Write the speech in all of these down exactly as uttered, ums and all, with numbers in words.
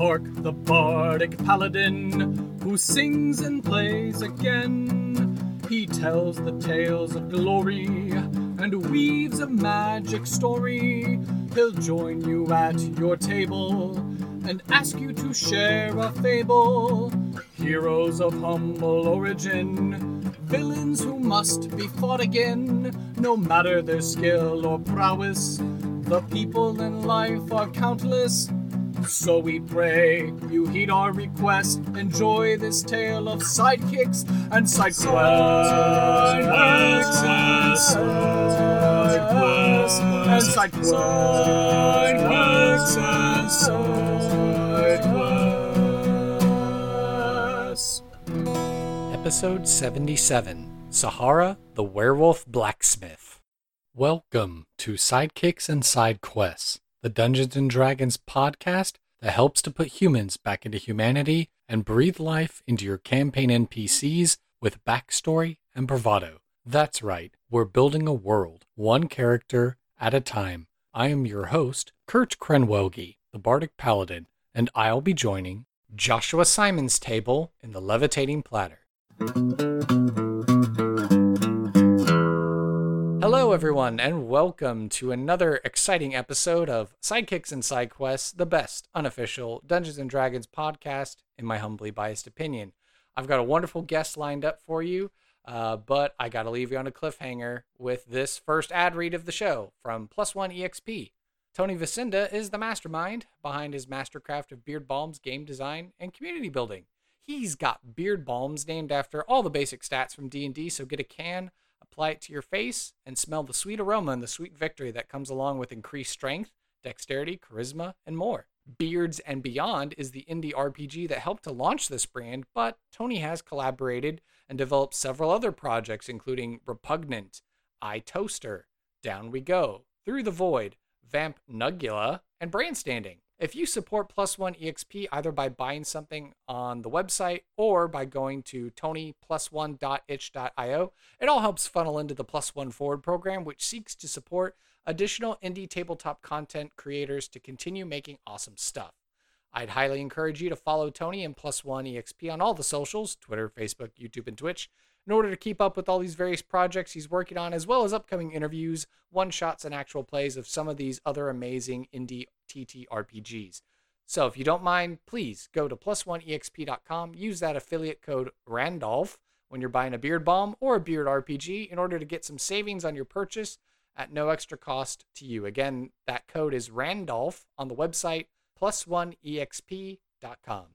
Orc, the bardic paladin, who sings and plays again. He tells the tales of glory and weaves a magic story. He'll join you at your table and ask you to share a fable. Heroes of humble origin, villains who must be fought again. No matter their skill or prowess, the people in life are countless. So we pray you heed our request. Enjoy this tale of sidekicks and sidequests. Episode seventy-seven, Sahara, the Werewolf Blacksmith. Welcome to Sidekicks and Sidequests, the Dungeons and Dragons podcast that helps to put humans back into humanity and breathe life into your campaign N P Cs with backstory and bravado. That's right, we're building a world, one character at a time. I am your host, Kurt Krenwelge, the Bardic Paladin, and I'll be joining Joshua Simons' table in the Levitating Platter. Hello everyone, and welcome to another exciting episode of Sidekicks and Sidequests, the best unofficial Dungeons and Dragons podcast, in my humbly biased opinion. I've got a wonderful guest lined up for you, uh, but I gotta leave you on a cliffhanger with this first ad read of the show from Plus One E X P. Tony Vasinda is the mastermind behind his mastercraft of beard balms, game design, and community building. He's got beard balms named after all the basic stats from D and D, so get a can, apply it to your face, and smell the sweet aroma and the sweet victory that comes along with increased strength, dexterity, charisma, and more. Beards and Beyond is the indie R P G that helped to launch this brand, but Tony has collaborated and developed several other projects, including Repugnant, Eye Toaster, Down We Go, Through the Void, Vamp Nugula, and Brandstanding. If you support Plus One E X P either by buying something on the website or by going to tony plus one dot itch dot io, it all helps funnel into the Plus One Forward program, which seeks to support additional indie tabletop content creators to continue making awesome stuff. I'd highly encourage you to follow Tony and Plus One E X P on all the socials, Twitter, Facebook, YouTube, and Twitch, in order to keep up with all these various projects he's working on, as well as upcoming interviews, one-shots, and actual plays of some of these other amazing indie T T R P Gs. So if you don't mind, please go to plus one E X P dot com, use that affiliate code Randolph when you're buying a beard balm or a beard R P G in order to get some savings on your purchase at no extra cost to you. Again, that code is Randolph on the website, plus one E X P dot com.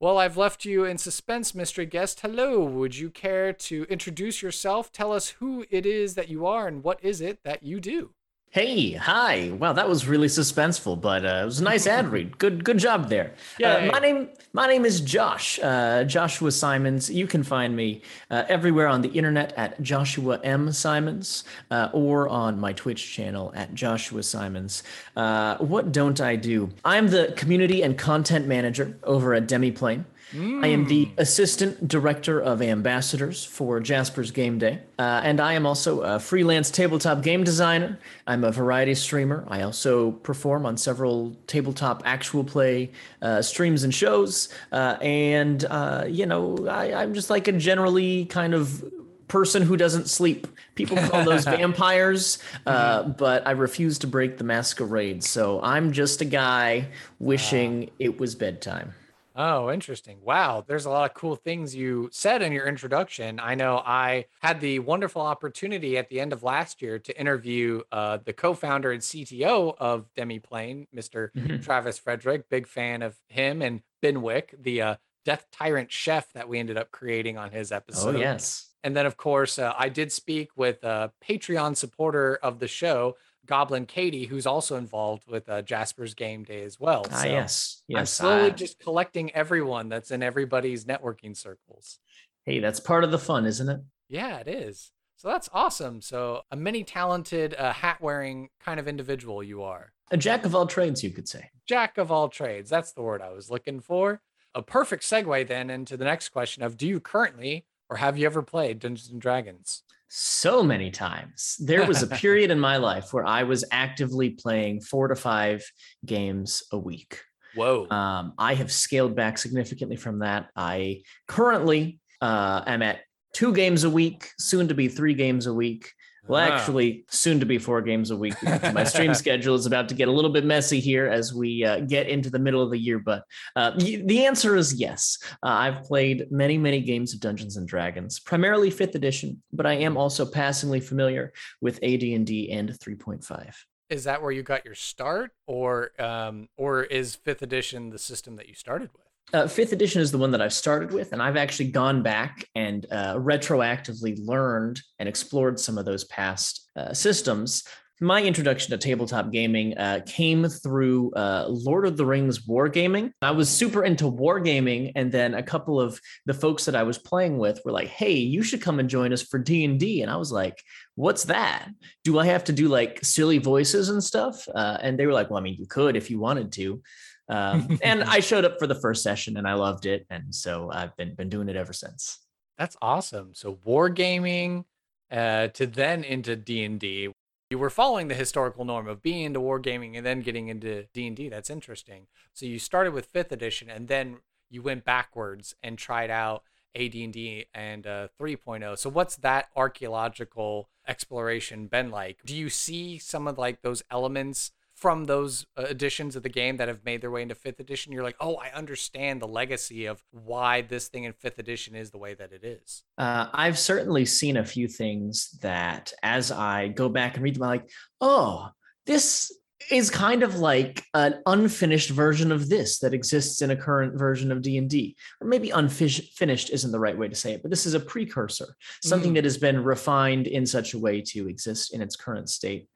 Well, I've left you in suspense, mystery guest. Hello, would you care to introduce yourself? Tell us who it is that you are and what is it that you do? Hey, hi. Wow, that was really suspenseful, but uh, it was a nice ad read. Good good job there. Yeah, uh, yeah. My name my name is Josh, uh, Joshua Simons. You can find me uh, everywhere on the internet at Joshua M. Simons uh, or on my Twitch channel at Joshua Simons. Uh, what don't I do? I'm the community and content manager over at Demiplane. Mm. I am the assistant director of ambassadors for Jasper's Game Day, uh, and I am also a freelance tabletop game designer. I'm a variety streamer. I also perform on several tabletop actual play uh, streams and shows, uh, and, uh, you know, I, I'm just like a generally kind of person who doesn't sleep. People call those vampires, uh, mm-hmm. but I refuse to break the masquerade, so I'm just a guy wishing wow. it was bedtime. Oh, interesting. Wow. There's a lot of cool things you said in your introduction. I know I had the wonderful opportunity at the end of last year to interview uh, the co-founder and C T O of Demiplane, Mister Mm-hmm. Travis Frederick, big fan of him, and Ben Wick, the uh, Death Tyrant chef that we ended up creating on his episode. Oh, yes. And then, of course, uh, I did speak with a Patreon supporter of the show, Goblin Katie, who's also involved with uh, Jasper's Game Day as well. So ah, yes. yes. I'm slowly ah. just collecting everyone that's in everybody's networking circles. Hey, that's part of the fun, isn't it? Yeah, it is. So that's awesome. So a many talented uh, hat wearing kind of individual you are. A jack of all trades, you could say. Jack of all trades. That's the word I was looking for. A perfect segue then into the next question of, do you currently or have you ever played Dungeons and Dragons? so many times. There was a period in my life where I was actively playing four to five games a week. Whoa. Um, I have scaled back significantly from that. I currently uh, am at two games a week, soon to be three games a week. Well, wow. Actually, soon to be four games a week, because my stream schedule is about to get a little bit messy here as we uh, get into the middle of the year. But uh, the answer is yes. Uh, I've played many, many games of Dungeons and Dragons, primarily fifth edition, but I am also passingly familiar with A D and D and three point five. Is that where you got your start, or um, or is fifth edition the system that you started with? Uh, fifth edition is the one that I've started with, and I've actually gone back and uh, retroactively learned and explored some of those past uh, systems. My introduction to tabletop gaming uh, came through uh, Lord of the Rings wargaming. I was super into wargaming, and then a couple of the folks that I was playing with were like, hey, you should come and join us for D and D. And I was like, what's that? Do I have to do like silly voices and stuff? Uh, and they were like, well, I mean, you could if you wanted to. um, and I showed up for the first session and I loved it. And so I've been, been doing it ever since. That's awesome. So wargaming uh, to then into D and D. You were following the historical norm of being into wargaming and then getting into D and D. That's interesting. So you started with fifth edition and then you went backwards and tried out A D and D and uh, three point oh. So what's that archaeological exploration been like? Do you see some of like those elements from those editions of the game that have made their way into fifth edition? You're like, oh, I understand the legacy of why this thing in fifth edition is the way that it is. Uh, I've certainly seen a few things that as I go back and read them, I'm like, oh, this is kind of like an unfinished version of this that exists in a current version of D and D, or maybe unfinished isn't the right way to say it, but this is a precursor, something mm-hmm. that has been refined in such a way to exist in its current state.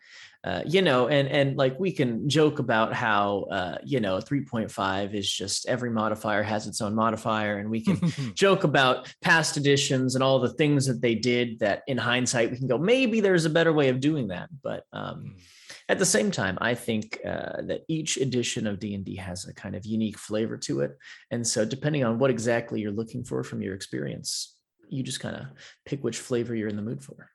Uh, you know, and, and like we can joke about how, uh, you know, three point five is just every modifier has its own modifier. And we can joke about past editions and all the things that they did that in hindsight, we can go, maybe there's a better way of doing that. But um, at the same time, I think uh, that each edition of D and D has a kind of unique flavor to it. And so depending on what exactly you're looking for from your experience, you just kind of pick which flavor you're in the mood for.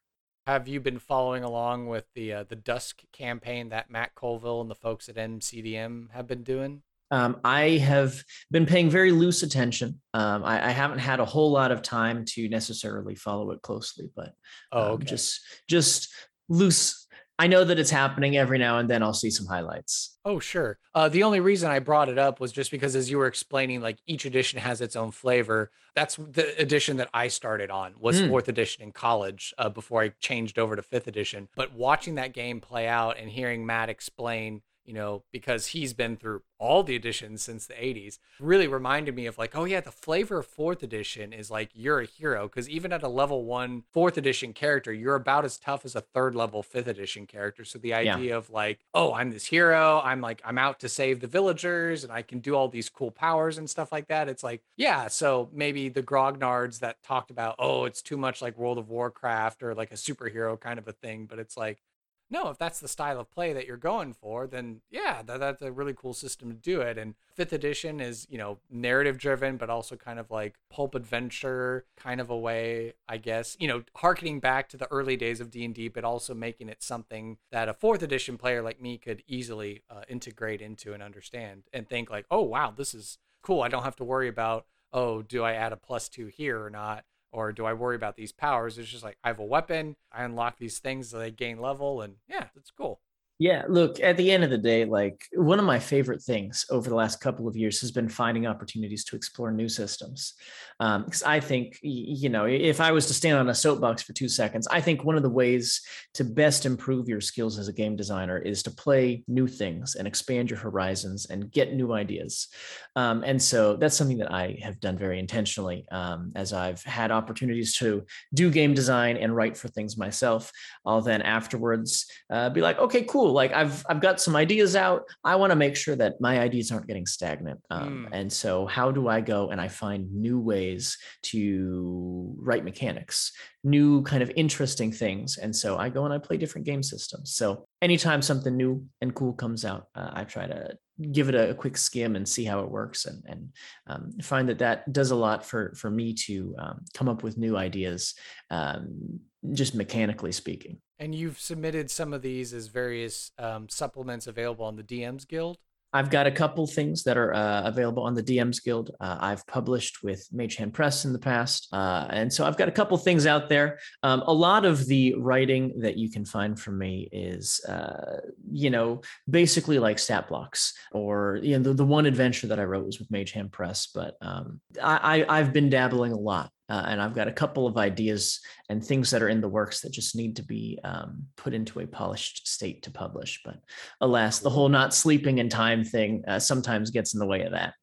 Have you been following along with the uh, the Dusk campaign that Matt Colville and the folks at M C D M have been doing? Um, I have been paying very loose attention. Um, I, I haven't had a whole lot of time to necessarily follow it closely, but um, oh, okay. just just loose. I know that it's happening every now and then. I'll see some highlights. Oh, sure. Uh, the only reason I brought it up was just because as you were explaining, like each edition has its own flavor. That's the edition that I started on was mm. fourth edition in college uh, before I changed over to fifth edition. But watching that game play out and hearing Matt explain, you know, because he's been through all the editions since the eighties, really reminded me of like, oh yeah, the flavor of fourth edition is like, you're a hero. Cause even at a level one fourth edition character, you're about as tough as a third level fifth edition character. So the idea yeah. of like, oh, I'm this hero. I'm like, I'm out to save the villagers and I can do all these cool powers and stuff like that. It's like, yeah. So maybe the grognards that talked about, oh, it's too much like World of Warcraft or like a superhero kind of a thing. But it's like, no, if that's the style of play that you're going for, then yeah, that, that's a really cool system to do it. And fifth edition is, you know, narrative driven, but also kind of like pulp adventure kind of a way, I guess, you know, harkening back to the early days of D and D, but also making it something that a fourth edition player like me could easily uh, integrate into and understand and think like, oh, wow, this is cool. I don't have to worry about, oh, do I add a plus two here or not? Or do I worry about these powers? It's just like, I have a weapon, I unlock these things, so they gain level, and yeah, it's cool. Yeah, look, at the end of the day, like one of my favorite things over the last couple of years has been finding opportunities to explore new systems. Um, because I think, you know, if I was to stand on a soapbox for two seconds, I think one of the ways to best improve your skills as a game designer is to play new things and expand your horizons and get new ideas. Um, and so that's something that I have done very intentionally um, as I've had opportunities to do game design and write for things myself. I'll then afterwards uh, be like, okay, cool. Like I've I've got some ideas out. I want to make sure that my ideas aren't getting stagnant. Um, mm. And so how do I go and I find new ways to write mechanics, new kind of interesting things. And so I go and I play different game systems. So anytime something new and cool comes out, uh, I try to give it a, a quick skim and see how it works, and, and um, find that that does a lot for, for me to um, come up with new ideas, um, just mechanically speaking. And you've submitted some of these as various um, supplements available on the D Ms Guild? I've got a couple things that are uh, available on the D Ms Guild. Uh, I've published with Mage Hand Press in the past. Uh, and so I've got a couple things out there. Um, a lot of the writing that you can find from me is, uh, you know, basically like stat blocks, or, you know, the, the one adventure that I wrote was with Mage Hand Press, but um, I, I, I've been dabbling a lot. Uh, and I've got a couple of ideas and things that are in the works that just need to be um, put into a polished state to publish. But alas, the whole not sleeping in time thing uh, sometimes gets in the way of that.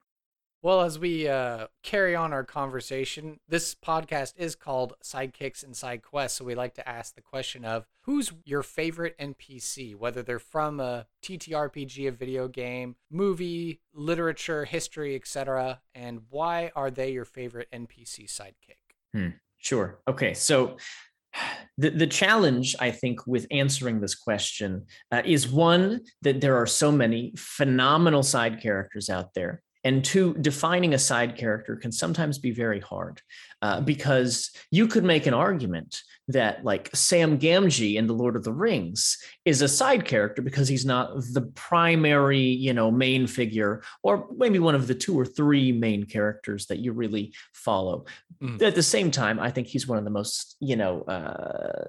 Well, as we uh, carry on our conversation, this podcast is called Sidekicks and Sidequests. So we like to ask the question of, who's your favorite N P C, whether they're from a T T R P G, a video game, movie, literature, history, et cetera, and why are they your favorite N P C sidekick? Hmm, sure. Okay, so the the challenge, I think, with answering this question uh, is, one, that there are so many phenomenal side characters out there. And two, defining a side character can sometimes be very hard uh, because you could make an argument that, like, Sam Gamgee in The Lord of the Rings is a side character because he's not the primary, you know, main figure, or maybe one of the two or three main characters that you really follow. Mm. At the same time, I think he's one of the most, you know, uh,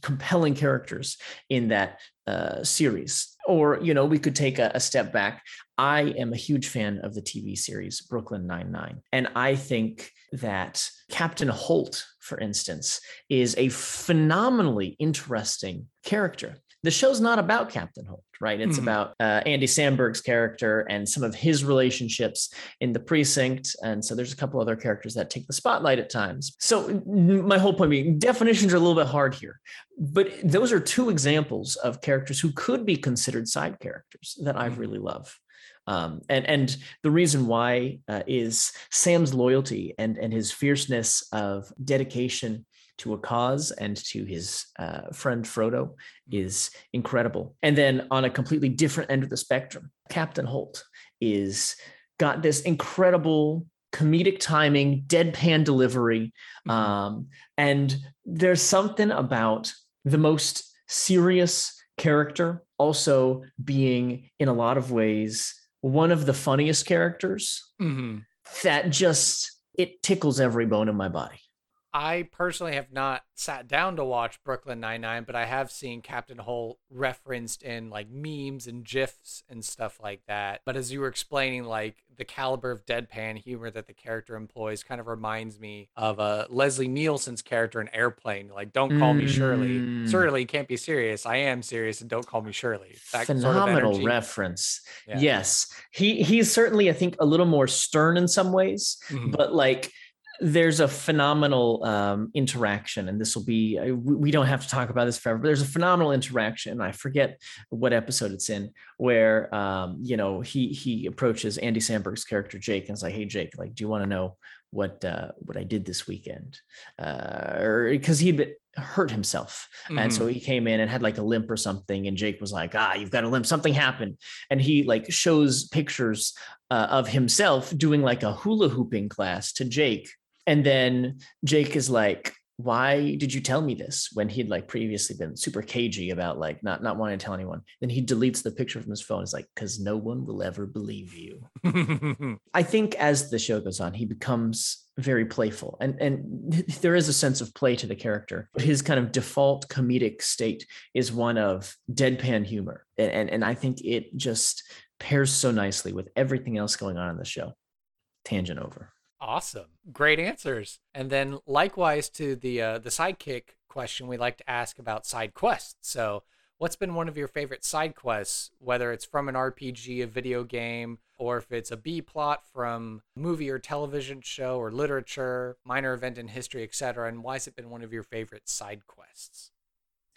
compelling characters in that uh, series. Or, you know, we could take a, a step back. I am a huge fan of the T V series Brooklyn Nine-Nine, and I think that Captain Holt, for instance, is a phenomenally interesting character. The show's not about Captain Holt, right? It's mm-hmm. about uh, Andy Samberg's character and some of his relationships in the precinct. And so there's a couple other characters that take the spotlight at times. So my whole point being, definitions are a little bit hard here, but those are two examples of characters who could be considered side characters that I really love. Um, and and the reason why uh, is Sam's loyalty and, and his fierceness of dedication to a cause and to his uh, friend Frodo is incredible. And then on a completely different end of the spectrum, Captain Holt is got this incredible comedic timing, deadpan delivery. Um, and there's something about the most serious character also being, in a lot of ways, one of the funniest characters mm-hmm. that just, it tickles every bone in my body. I personally have not sat down to watch Brooklyn Nine-Nine, but I have seen Captain Holt referenced in, like, memes and GIFs and stuff like that. But as you were explaining, like, the caliber of deadpan humor that the character employs kind of reminds me of uh, Leslie Nielsen's character in Airplane. Like, don't call mm. me Shirley. Shirley can't be serious. I am serious, and don't call me Shirley. That phenomenal sort of reference. Yeah. Yes. He, he's certainly, I think, a little more stern in some ways, mm-hmm. but, like, there's a phenomenal um, interaction, and this will be, we don't have to talk about this forever, but there's a phenomenal interaction. I forget what episode it's in where, um, you know, he, he approaches Andy Samberg's character, Jake, and is like, hey, Jake, like, do you want to know what, uh, what I did this weekend? Uh, or because he'd hurt himself. Mm-hmm. And so he came in and had, like, a limp or something. And Jake was like, ah, you've got a limp, something happened. And he, like, shows pictures uh, of himself doing, like, a hula hooping class to Jake. And then Jake is like, why did you tell me this? When he'd, like, previously been super cagey about, like, not, not wanting to tell anyone. Then he deletes the picture from his phone. It's like, because no one will ever believe you. I think as the show goes on, he becomes very playful, and, and there is a sense of play to the character, but his kind of default comedic state is one of deadpan humor. And, and, and I think it just pairs so nicely with everything else going on in the show. Tangent over. Awesome. Great answers. And then likewise to the uh, the sidekick question, we like to ask about side quests. So what's been one of your favorite side quests, whether it's from an R P G, a video game, or if it's a B plot from movie or television show or literature, minor event in history, et cetera? And why has it been one of your favorite side quests?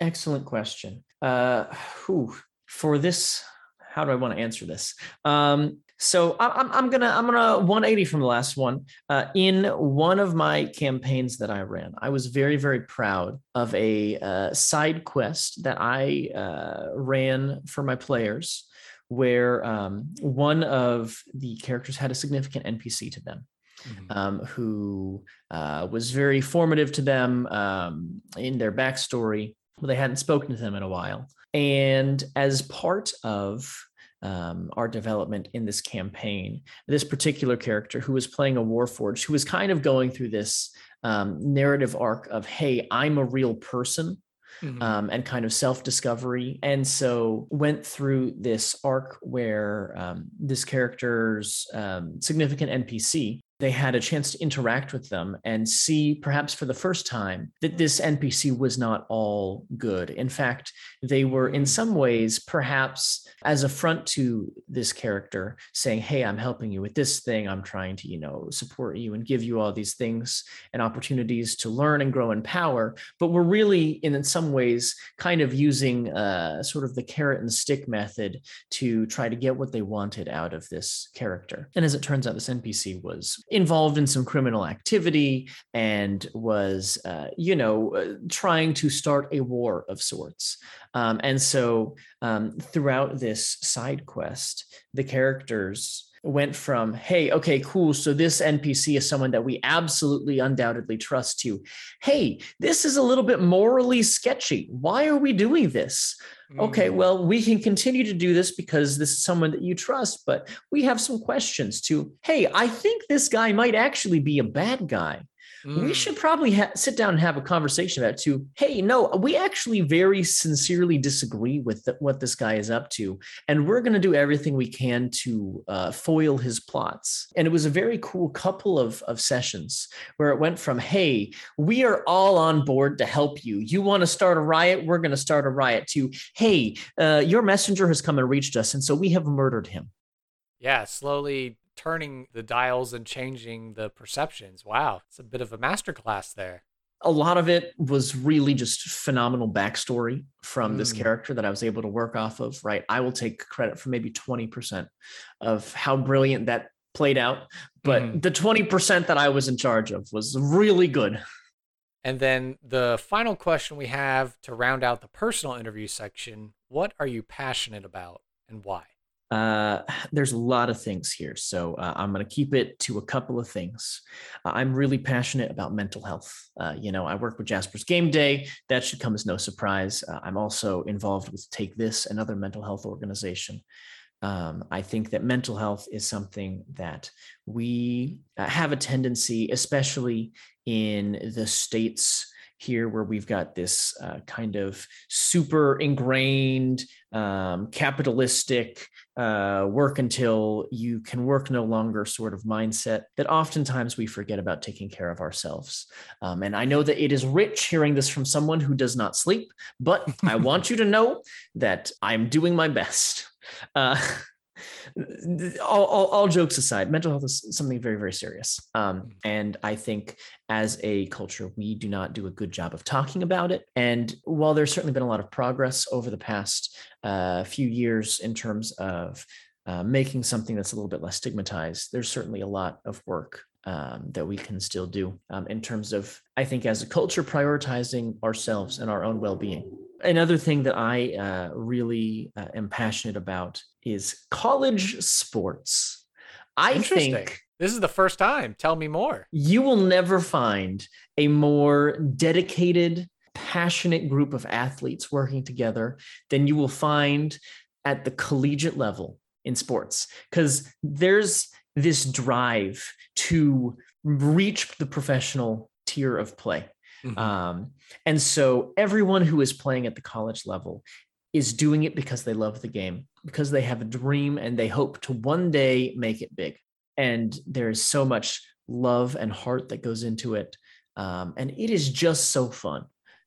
Excellent question. Uh, whew, for this, how do I want to answer this? Um, So I'm I'm gonna I'm gonna one eighty from the last one. Uh, in one of my campaigns that I ran, I was very very proud of a uh, side quest that I uh, ran for my players, where um, one of the characters had a significant N P C to them, mm-hmm. um, who uh, was very formative to them um, in their backstory, but they hadn't spoken to them in a while. And as part of um, our development in this campaign, this particular character who was playing a Warforged, who was kind of going through this um, narrative arc of, hey, I'm a real person. Mm-hmm. Um, and kind of self-discovery. And so went through this arc where um, this character's um, significant N P C, they had a chance to interact with them and see, perhaps for the first time, that this N P C was not all good. In fact, they were in some ways, perhaps as a front to this character, saying, hey, I'm helping you with this thing. I'm trying to, you know, support you and give you all these things and opportunities to learn and grow in power. But we're really, in, in some ways, kind of using uh, sort of the carrot and stick method to try to get what they wanted out of this character. And as it turns out, this N P C was involved in some criminal activity and was, uh, you know, trying to start a war of sorts. Um, and so um, throughout this side quest, the characters went from, hey, okay, cool, so this N P C is someone that we absolutely undoubtedly trust to, hey, this is a little bit morally sketchy. Why are we doing this? Mm-hmm. Okay, well, we can continue to do this because this is someone that you trust, but we have some questions to, hey, I think this guy might actually be a bad guy. We should probably ha- sit down and have a conversation about it too. Hey, no, we actually very sincerely disagree with the, what this guy is up to, and we're going to do everything we can to uh, foil his plots. And it was a very cool couple of, of sessions where it went from, hey, we are all on board to help you. You want to start a riot? We're going to start a riot to, hey, uh, your messenger has come and reached us, and so we have murdered him. Yeah, slowly turning the dials and changing the perceptions. Wow, it's a bit of a masterclass there. A lot of it was really just phenomenal backstory from mm. this character that I was able to work off of, right? I will take credit for maybe twenty percent of how brilliant that played out, but mm. the twenty percent that I was in charge of was really good. And then the final question we have to round out the personal interview section, what are you passionate about and why? Uh, there's a lot of things here, so uh, I'm going to keep it to a couple of things. Uh, I'm really passionate about mental health. Uh, you know, I work with Jasper's Game Day. That should come as no surprise. Uh, I'm also involved with Take This, another mental health organization. Um, I think that mental health is something that we uh, have a tendency, especially in the States here, where we've got this uh, kind of super ingrained, um, capitalistic, Uh, work until you can work no longer sort of mindset, that oftentimes we forget about taking care of ourselves. Um, and I know that it is rich hearing this from someone who does not sleep, but I want you to know that I'm doing my best. Uh, all, all, all jokes aside, mental health is something very, very serious. Um, and I think as a culture, we do not do a good job of talking about it. And while there's certainly been a lot of progress over the past uh, few years in terms of uh, making something that's a little bit less stigmatized, there's certainly a lot of work um, that we can still do um, in terms of, I think, as a culture, prioritizing ourselves and our own well-being. Another thing that I uh, really uh, am passionate about is college sports. I think this is the first time. Tell me more. You will never find a more dedicated, passionate group of athletes working together than you will find at the collegiate level in sports, because there's this drive to reach the professional tier of play. Mm-hmm. Um, and so everyone who is playing at the college level is doing it because they love the game, because they have a dream and they hope to one day make it big. And there is so much love and heart that goes into it. Um, and it is just so fun.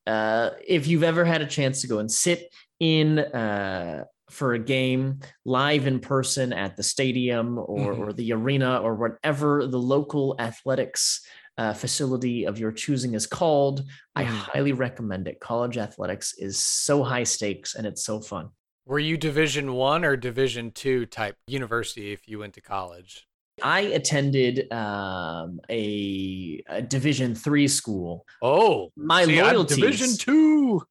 Uh, if you've ever had a chance to go and sit in, uh, for a game live in person at the stadium or, mm-hmm. or the arena or whatever the local athletics Uh, facility of your choosing is called, I highly recommend it. College athletics is so high stakes and it's so fun. Were you Division One or Division Two type university if you went to college? I attended um, a, a Division Three school. Oh, my see, loyalties. I'm Division Two.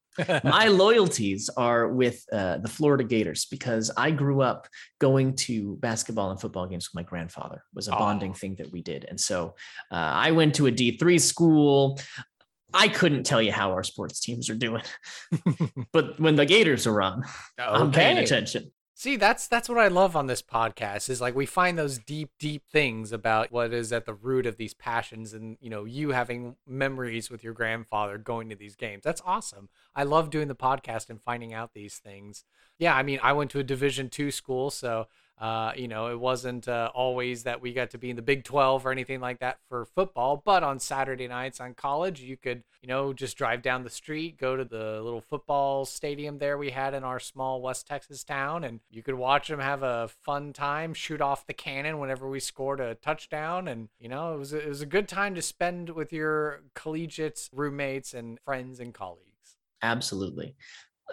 My loyalties are with uh, the Florida Gators, because I grew up going to basketball and football games with my grandfather. It was a oh. bonding thing that we did. And so uh, I went to a D three school. I couldn't tell you how our sports teams are doing, but when the Gators are on, okay. I'm paying attention. See, that's that's what I love on this podcast, is like we find those deep, deep things about what is at the root of these passions, and, you know, you having memories with your grandfather going to these games. That's awesome. I love doing the podcast and finding out these things. Yeah, I mean, I went to a Division two school, so, uh, you know, it wasn't uh, always that we got to be in the Big twelve or anything like that for football. But on Saturday nights on college, you could, you know, just drive down the street, go to the little football stadium there we had in our small West Texas town, and you could watch them have a fun time, shoot off the cannon whenever we scored a touchdown. And, you know, it was a, it was a good time to spend with your collegiate roommates and friends and colleagues. Absolutely.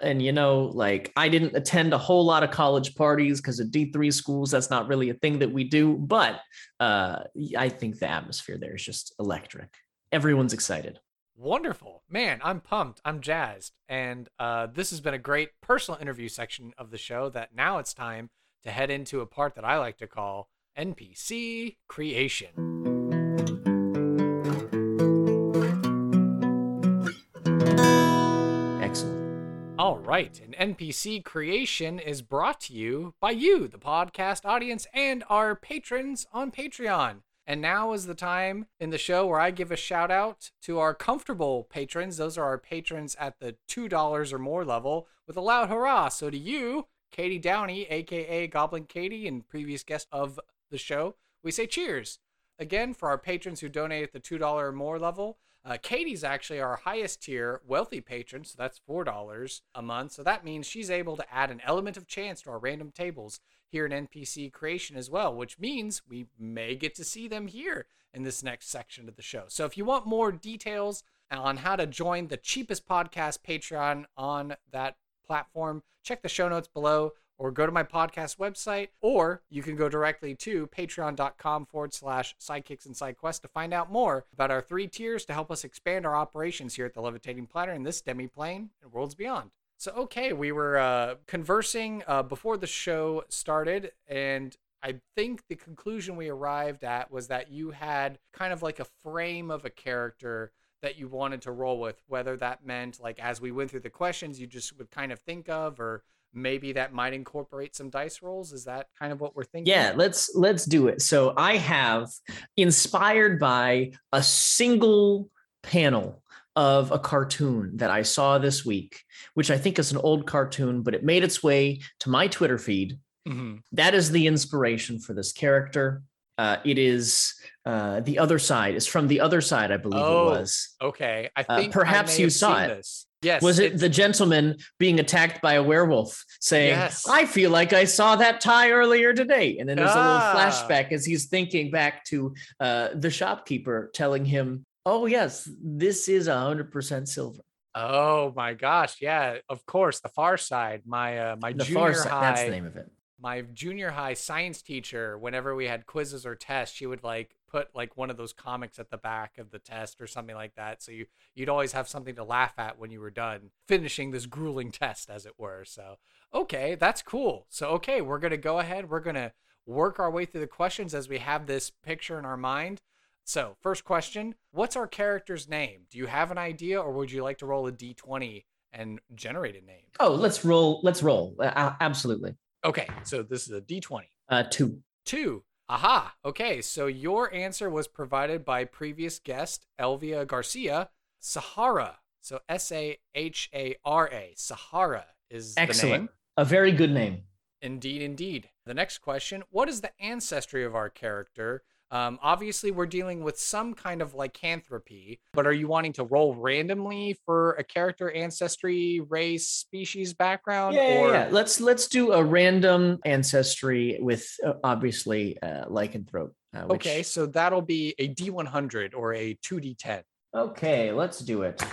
And, you know, like, I didn't attend a whole lot of college parties because of D three schools. That's not really a thing that we do. But uh, I think the atmosphere there is just electric. Everyone's excited. Wonderful. Man, I'm pumped. I'm jazzed. And uh, this has been a great personal interview section of the show that now it's time to head into a part that I like to call N P C creation. All right, and N P C creation is brought to you by you, the podcast audience, and our patrons on Patreon. And now is the time in the show where I give a shout out to our comfortable patrons. Those are our patrons at the two dollars or more level, with a loud hurrah. So to you, Katie Downey, aka Goblin Katie, and previous guest of the show, we say cheers. Again, for our patrons who donate at the two dollars or more level, Uh, Katie's actually our highest tier wealthy patron, so that's four dollars a month. So that means she's able to add an element of chance to our random tables here in N P C creation as well, which means we may get to see them here in this next section of the show. So if you want more details on how to join the cheapest podcast Patreon on that platform, check the show notes below or go to my podcast website, or you can go directly to patreon.com forward slash sidekicks and sidequests to find out more about our three tiers to help us expand our operations here at the Levitating Platter in this Demiplane and Worlds Beyond. So, okay, we were uh, conversing uh, before the show started, and I think the conclusion we arrived at was that you had kind of like a frame of a character that you wanted to roll with, whether that meant, like, as we went through the questions, you just would kind of think of, or maybe that might incorporate some dice rolls. Is that kind of what we're thinking? Yeah, let's let's do it. So I have, inspired by a single panel of a cartoon that I saw this week, which I think is an old cartoon, but it made its way to my Twitter feed. Mm-hmm. That is the inspiration for this character. Uh, it is uh, The Other Side. It's from The Other Side, I believe oh, it was. Okay. I think uh, perhaps I you saw it. This. Yes, was it the gentleman being attacked by a werewolf saying, yes, I feel like I saw that tie earlier today? And then there's ah. a little flashback as he's thinking back to uh, the shopkeeper telling him, oh, yes, this is one hundred percent silver. Oh, my gosh. Yeah, of course. The Far Side. My uh, my the junior Far Side, high. That's the name of it. My junior high science teacher, whenever we had quizzes or tests, she would like put like one of those comics at the back of the test or something like that. So you, you'd always have something to laugh at when you were done finishing this grueling test, as it were. So, okay, that's cool. So, okay, we're going to go ahead. We're going to work our way through the questions as we have this picture in our mind. So first question, what's our character's name? Do you have an idea, or would you like to roll a D twenty and generate a name? Oh, let's roll. Let's roll. Uh, absolutely. Okay, so this is a D twenty. Uh, two. Two. Aha. Okay, so your answer was provided by previous guest, Elvia Garcia. Sahara. So S A H A R A. Sahara is excellent. The name. A very good name. Indeed, indeed. The next question, what is the ancestry of our character? Um, obviously, we're dealing with some kind of lycanthropy, but are you wanting to roll randomly for a character ancestry, race, species, background? Yeah, or... yeah, yeah. Let's let's do a random ancestry with uh, obviously uh, lycanthrope. Uh, which... Okay, so that'll be a D one hundred or a two D ten. Okay, let's do it.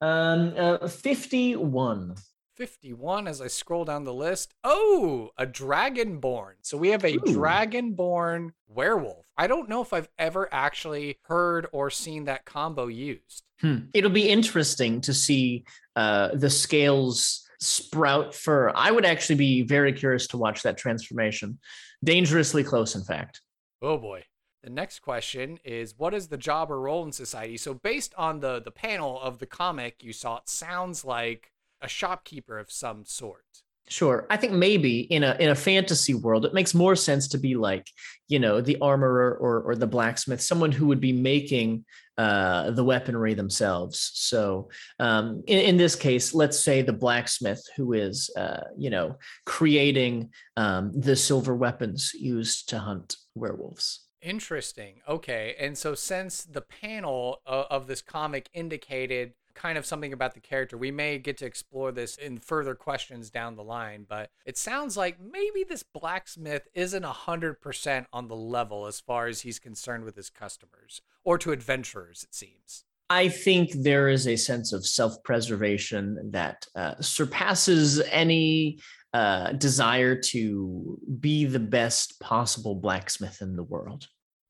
Um, uh, fifty-one. fifty-one as I scroll down the list. Oh, a dragonborn. So we have a Ooh. dragonborn werewolf. I don't know if I've ever actually heard or seen that combo used. Hmm. It'll be interesting to see uh, the scales sprout fur. I would actually be very curious to watch that transformation. Dangerously close, in fact. Oh, boy. The next question is, what is the job or role in society? So based on the the panel of the comic you saw, it sounds like a shopkeeper of some sort. Sure. I think maybe in a in a fantasy world, it makes more sense to be like, you know, the armorer or or the blacksmith, someone who would be making uh, the weaponry themselves. So um, in, in this case, let's say the blacksmith who is, uh, you know, creating um, the silver weapons used to hunt werewolves. Interesting. Okay. And so since the panel of, of this comic indicated kind of something about the character, we may get to explore this in further questions down the line, but it sounds like maybe this blacksmith isn't a hundred percent on the level as far as he's concerned with his customers or to adventurers, it seems. I think there is a sense of self-preservation that uh, surpasses any uh, desire to be the best possible blacksmith in the world.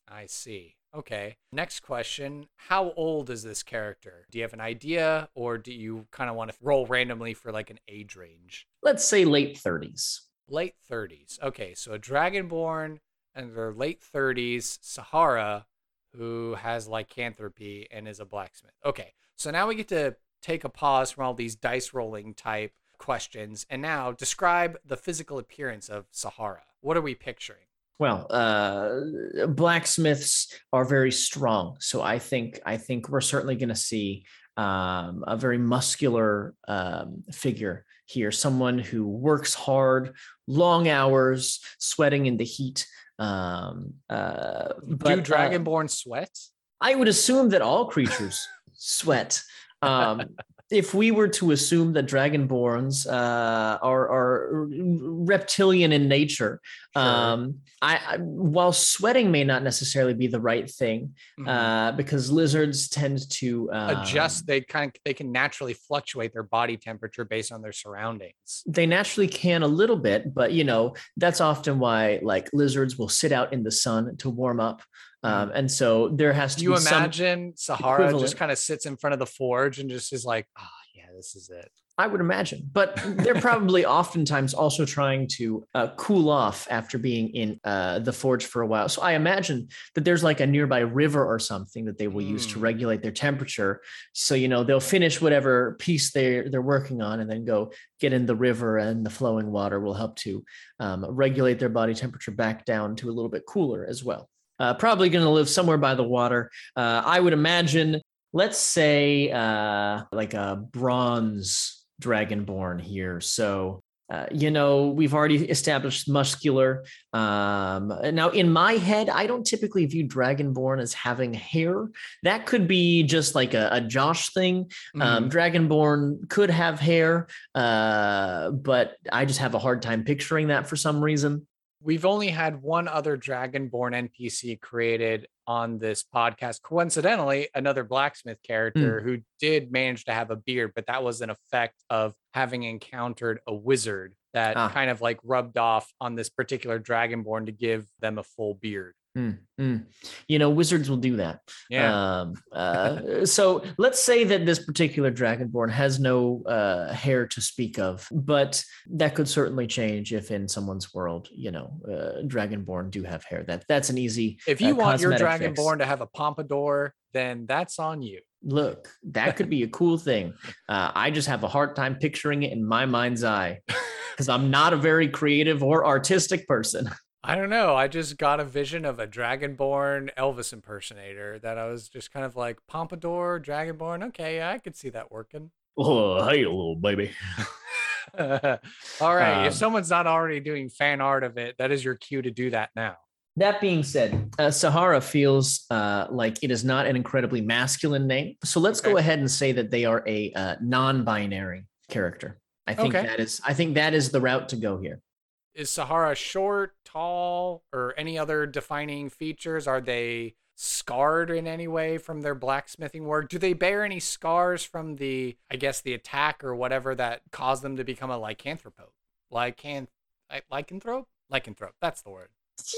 I see. Okay. Next question. How old is this character? Do you have an idea, or do you kind of want to roll randomly for like an age range? Let's say late thirties. Late thirties. Okay. So a dragonborn and their late thirties, Sahara, who has lycanthropy and is a blacksmith. Okay. So now we get to take a pause from all these dice rolling type questions. And now describe the physical appearance of Sahara. What are we picturing? Well, uh, blacksmiths are very strong, so I think I think we're certainly going to see um, a very muscular um, figure here. Someone who works hard, long hours, sweating in the heat. Um, uh, but, Do dragonborn uh, sweat? I would assume that all creatures sweat. Um, If we were to assume that dragonborns uh, are, are reptilian in nature, sure. um, I, I, while sweating may not necessarily be the right thing, mm-hmm. uh, because lizards tend to um, adjust. They kind of, they can naturally fluctuate their body temperature based on their surroundings. They naturally can a little bit, but you know that's often why like lizards will sit out in the sun to warm up. Um, and so there has to you be imagine some Sahara equivalent. Just kind of sits in front of the forge and just is like, ah, oh, yeah, this is it. I would imagine. But they're probably oftentimes also trying to uh, cool off after being in uh, the forge for a while. So I imagine that there's like a nearby river or something that they will mm. use to regulate their temperature. So, you know, they'll finish whatever piece they're, they're working on and then go get in the river, and the flowing water will help to um, regulate their body temperature back down to a little bit cooler as well. Uh, probably going to live somewhere by the water. Uh, I would imagine, let's say, uh, like a bronze dragonborn here. So, uh, you know, we've already established muscular. Um, now, in my head, I don't typically view dragonborn as having hair. That could be just like a, a Josh thing. Mm-hmm. Um, dragonborn could have hair, uh, but I just have a hard time picturing that for some reason. We've only had one other Dragonborn N P C created on this podcast. Coincidentally, another blacksmith character mm. who did manage to have a beard, but that was an effect of having encountered a wizard that ah. kind of like rubbed off on this particular Dragonborn to give them a full beard. Mm, mm. You know, wizards will do that. Yeah. Um, uh, so let's say that this particular Dragonborn has no uh, hair to speak of, but that could certainly change if in someone's world, you know, uh, Dragonborn do have hair. That That's an easy If you uh, want your Dragonborn fix. To have a pompadour, then that's on you. Look, that could be a cool thing. Uh, I just have a hard time picturing it in my mind's eye because I'm not a very creative or artistic person. I don't know. I just got a vision of a Dragonborn Elvis impersonator that I was just kind of like, pompadour, Dragonborn. Okay, yeah, I could see that working. Oh, hey, little baby. All right. Um, if someone's not already doing fan art of it, that is your cue to do that now. That being said, uh, Sahara feels uh, like it is not an incredibly masculine name. So let's okay. go ahead and say that they are a uh, non-binary character. I think okay. that is. I think that is the route to go here. Is Sahara short, tall, or any other defining features? Are they scarred in any way from their blacksmithing work? Do they bear any scars from the, I guess, the attack or whatever that caused them to become a lycanthropope? Lycanth- lycanthrope? Lycanthrope, that's the word.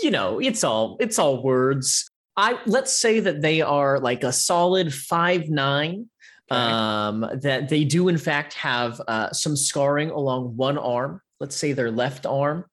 You know, it's all it's all words. I let's say that they are like a solid five nine. Okay. Um, that they do in fact have uh, some scarring along one arm. Let's say their left arm,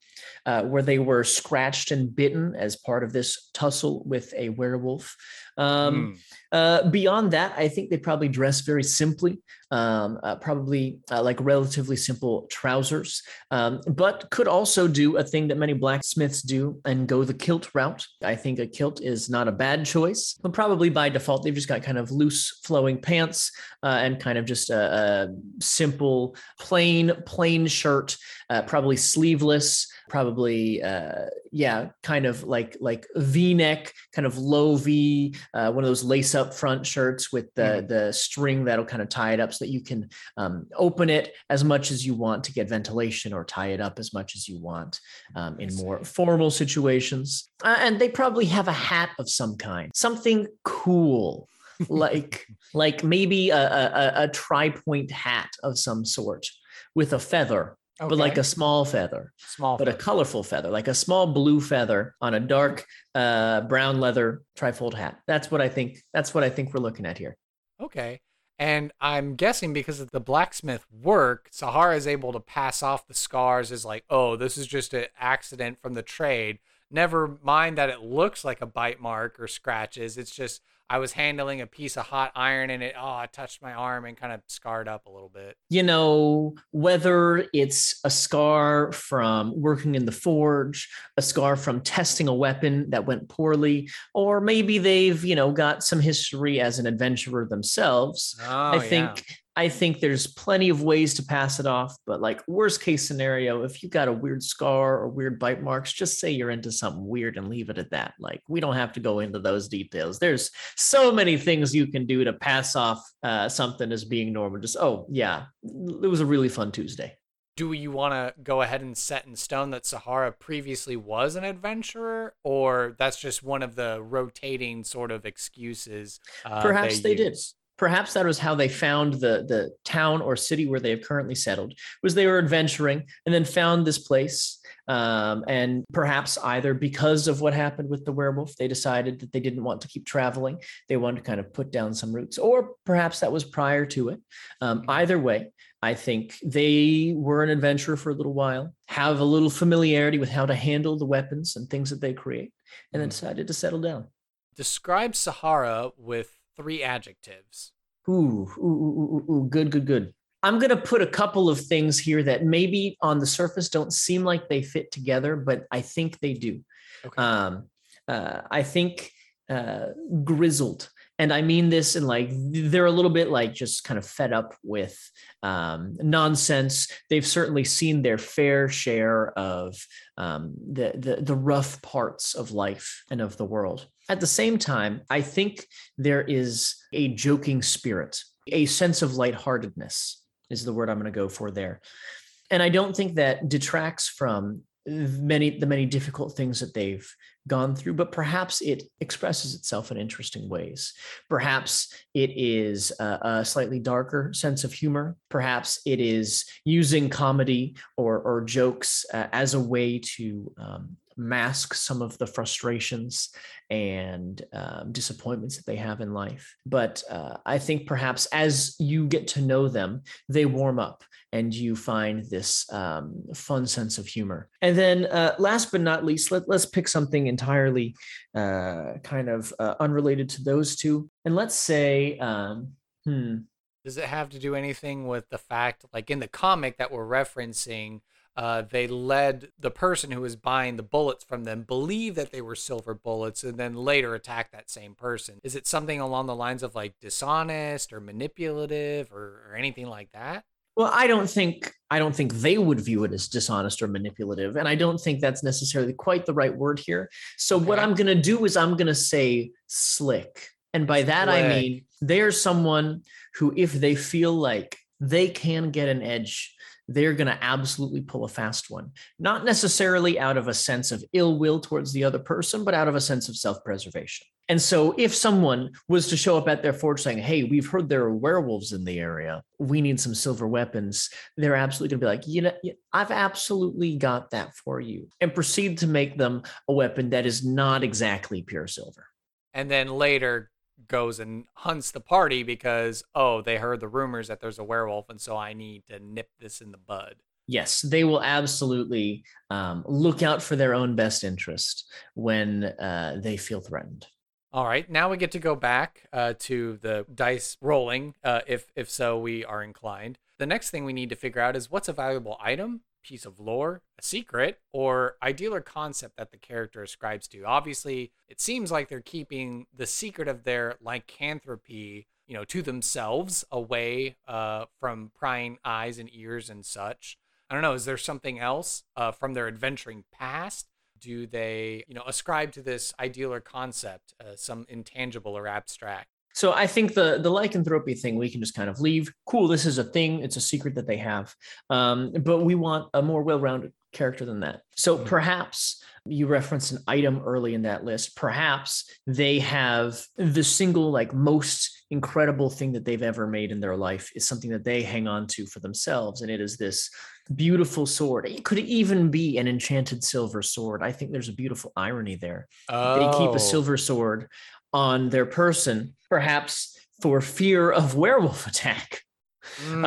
uh, where they were scratched and bitten as part of this tussle with a werewolf. Um, mm. uh, beyond that, I think they probably dress very simply, um, uh, probably uh, like relatively simple trousers, um, but could also do a thing that many blacksmiths do and go the kilt route. I think a kilt is not a bad choice, but probably by default, they've just got kind of loose flowing pants uh, and kind of just a, a simple, plain, plain shirt, uh, probably sleeveless. Probably, uh, yeah, kind of like like V-neck, kind of low V, uh, one of those lace-up front shirts with the, mm-hmm. the string that'll kind of tie it up so that you can um, open it as much as you want to get ventilation or tie it up as much as you want um, in more formal situations. Uh, and they probably have a hat of some kind, something cool. like like maybe a, a, a tri-point hat of some sort with a feather. Okay. But like a small feather, small, but feather. A colorful feather, like a small blue feather on a dark uh, brown leather trifold hat. That's what I think. That's what I think we're looking at here. Okay. And I'm guessing because of the blacksmith work, Sahara is able to pass off the scars as like, oh, this is just an accident from the trade. Never mind that it looks like a bite mark or scratches. It's just I was handling a piece of hot iron and it, oh, I touched my arm and kind of scarred up a little bit. You know, whether it's a scar from working in the forge, a scar from testing a weapon that went poorly, or maybe they've, you know, got some history as an adventurer themselves. Oh, I think... Yeah. I think there's plenty of ways to pass it off, but like worst case scenario, if you got a weird scar or weird bite marks, just say you're into something weird and leave it at that. Like we don't have to go into those details. There's so many things you can do to pass off uh, something as being normal. Just, oh yeah, it was a really fun Tuesday. Do you want to go ahead and set in stone that Sahara previously was an adventurer, or that's just one of the rotating sort of excuses? Uh, Perhaps they, they did. Perhaps that was how they found the, the town or city where they have currently settled, was they were adventuring and then found this place. Um, and perhaps either because of what happened with the werewolf, they decided that they didn't want to keep traveling. They wanted to kind of put down some roots, or perhaps that was prior to it. Um, either way, I think they were an adventurer for a little while, have a little familiarity with how to handle the weapons and things that they create, and then decided to settle down. Describe Sahara with three adjectives. Ooh, ooh, ooh, ooh, ooh, good, good, good. I'm going to put a couple of things here that maybe on the surface don't seem like they fit together, but I think they do. Okay. Um, uh, I think uh, grizzled. And I mean this in like, they're a little bit like just kind of fed up with um, nonsense. They've certainly seen their fair share of um, the, the the rough parts of life and of the world. At the same time, I think there is a joking spirit, a sense of lightheartedness is the word I'm going to go for there. And I don't think that detracts from many the many difficult things that they've gone through, but perhaps it expresses itself in interesting ways. Perhaps it is a, a slightly darker sense of humor. Perhaps it is using comedy or, or jokes uh, as a way to um, mask some of the frustrations and um, disappointments that they have in life. But uh, I think perhaps as you get to know them, they warm up and you find this um, fun sense of humor. And then uh, last but not least, let, let's pick something entirely uh, kind of uh, unrelated to those two. And let's say, um, hmm. Does it have to do anything with the fact, like in the comic that we're referencing, Uh, they led the person who was buying the bullets from them believe that they were silver bullets and then later attack that same person? Is it something along the lines of like dishonest or manipulative or, or anything like that? Well, I don't think I don't think they would view it as dishonest or manipulative. And I don't think that's necessarily quite the right word here. So okay. What I'm going to do is I'm going to say slick. And by that, slick. I mean, they're someone who, if they feel like they can get an edge, they're going to absolutely pull a fast one, not necessarily out of a sense of ill will towards the other person, but out of a sense of self-preservation. And so if someone was to show up at their forge saying, hey, we've heard there are werewolves in the area, we need some silver weapons, they're absolutely going to be like, you know, I've absolutely got that for you, and proceed to make them a weapon that is not exactly pure silver. And then later goes and hunts the party because, oh, they heard the rumors that there's a werewolf, and so I need to nip this in the bud. Yes, they will absolutely um, look out for their own best interest when uh, they feel threatened. All right, now we get to go back uh, to the dice rolling, uh, if if so we are inclined. The next thing we need to figure out is what's a valuable item, piece of lore, a secret, or ideal or concept that the character ascribes to. Obviously, it seems like they're keeping the secret of their lycanthropy, you know, to themselves, away uh, from prying eyes and ears and such. I don't know, is there something else uh, from their adventuring past? Do they, you know, ascribe to this ideal or concept, uh, some intangible or abstract? So I think the the lycanthropy thing we can just kind of leave. Cool, this is a thing. It's a secret that they have. Um, but we want a more well-rounded character than that. So mm-hmm. Perhaps you referenced an item early in that list. Perhaps they have the single, like, most incredible thing that they've ever made in their life is something that they hang on to for themselves. And it is this beautiful sword. It could even be an enchanted silver sword. I think there's a beautiful irony there. Oh. They keep a silver sword on their person, perhaps for fear of werewolf attack. Mm.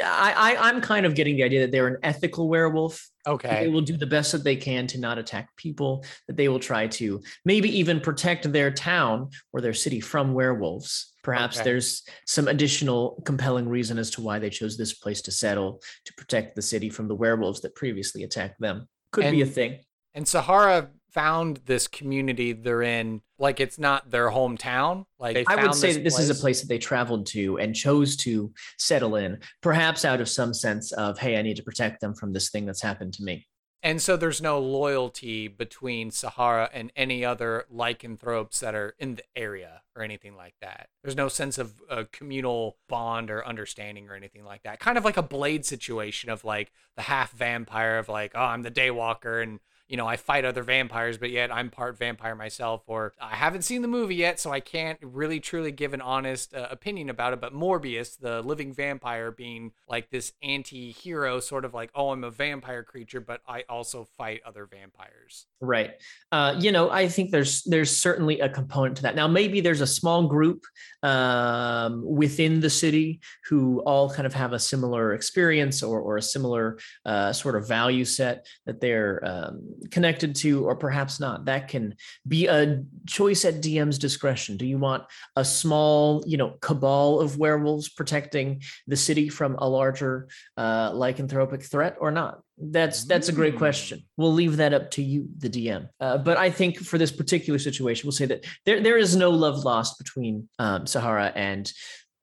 Uh, I, I, I'm kind of getting the idea that they're an ethical werewolf. Okay. They will do the best that they can to not attack people, that they will try to maybe even protect their town or their city from werewolves. Perhaps okay. There's some additional compelling reason as to why they chose this place to settle, to protect the city from the werewolves that previously attacked them. Could and, be a thing. And Sahara found this community they're in, like it's not their hometown. Like they found I would say this that this place. Is a place that they traveled to and chose to settle in, perhaps out of some sense of, hey, I need to protect them from this thing that's happened to me. And so there's no loyalty between Sahara and any other lycanthropes that are in the area or anything like that. There's no sense of a communal bond or understanding or anything like that. Kind of like a Blade situation of like the half vampire of like, oh, I'm the Daywalker and you know, I fight other vampires, but yet I'm part vampire myself, or I haven't seen the movie yet, so I can't really truly give an honest uh, opinion about it. But Morbius, the living vampire, being like this anti-hero, sort of like, oh, I'm a vampire creature, but I also fight other vampires. Right. Uh, you know, I think there's there's certainly a component to that. Now, maybe there's a small group um, within the city who all kind of have a similar experience or, or a similar uh, sort of value set that they're um, connected to, or perhaps not. That can be a choice at D M's discretion. Do you want a small, you know, cabal of werewolves protecting the city from a larger uh, lycanthropic threat or not? That's that's a great question. We'll leave that up to you, the D M. Uh, but I think for this particular situation, we'll say that there there is no love lost between um, Sahara and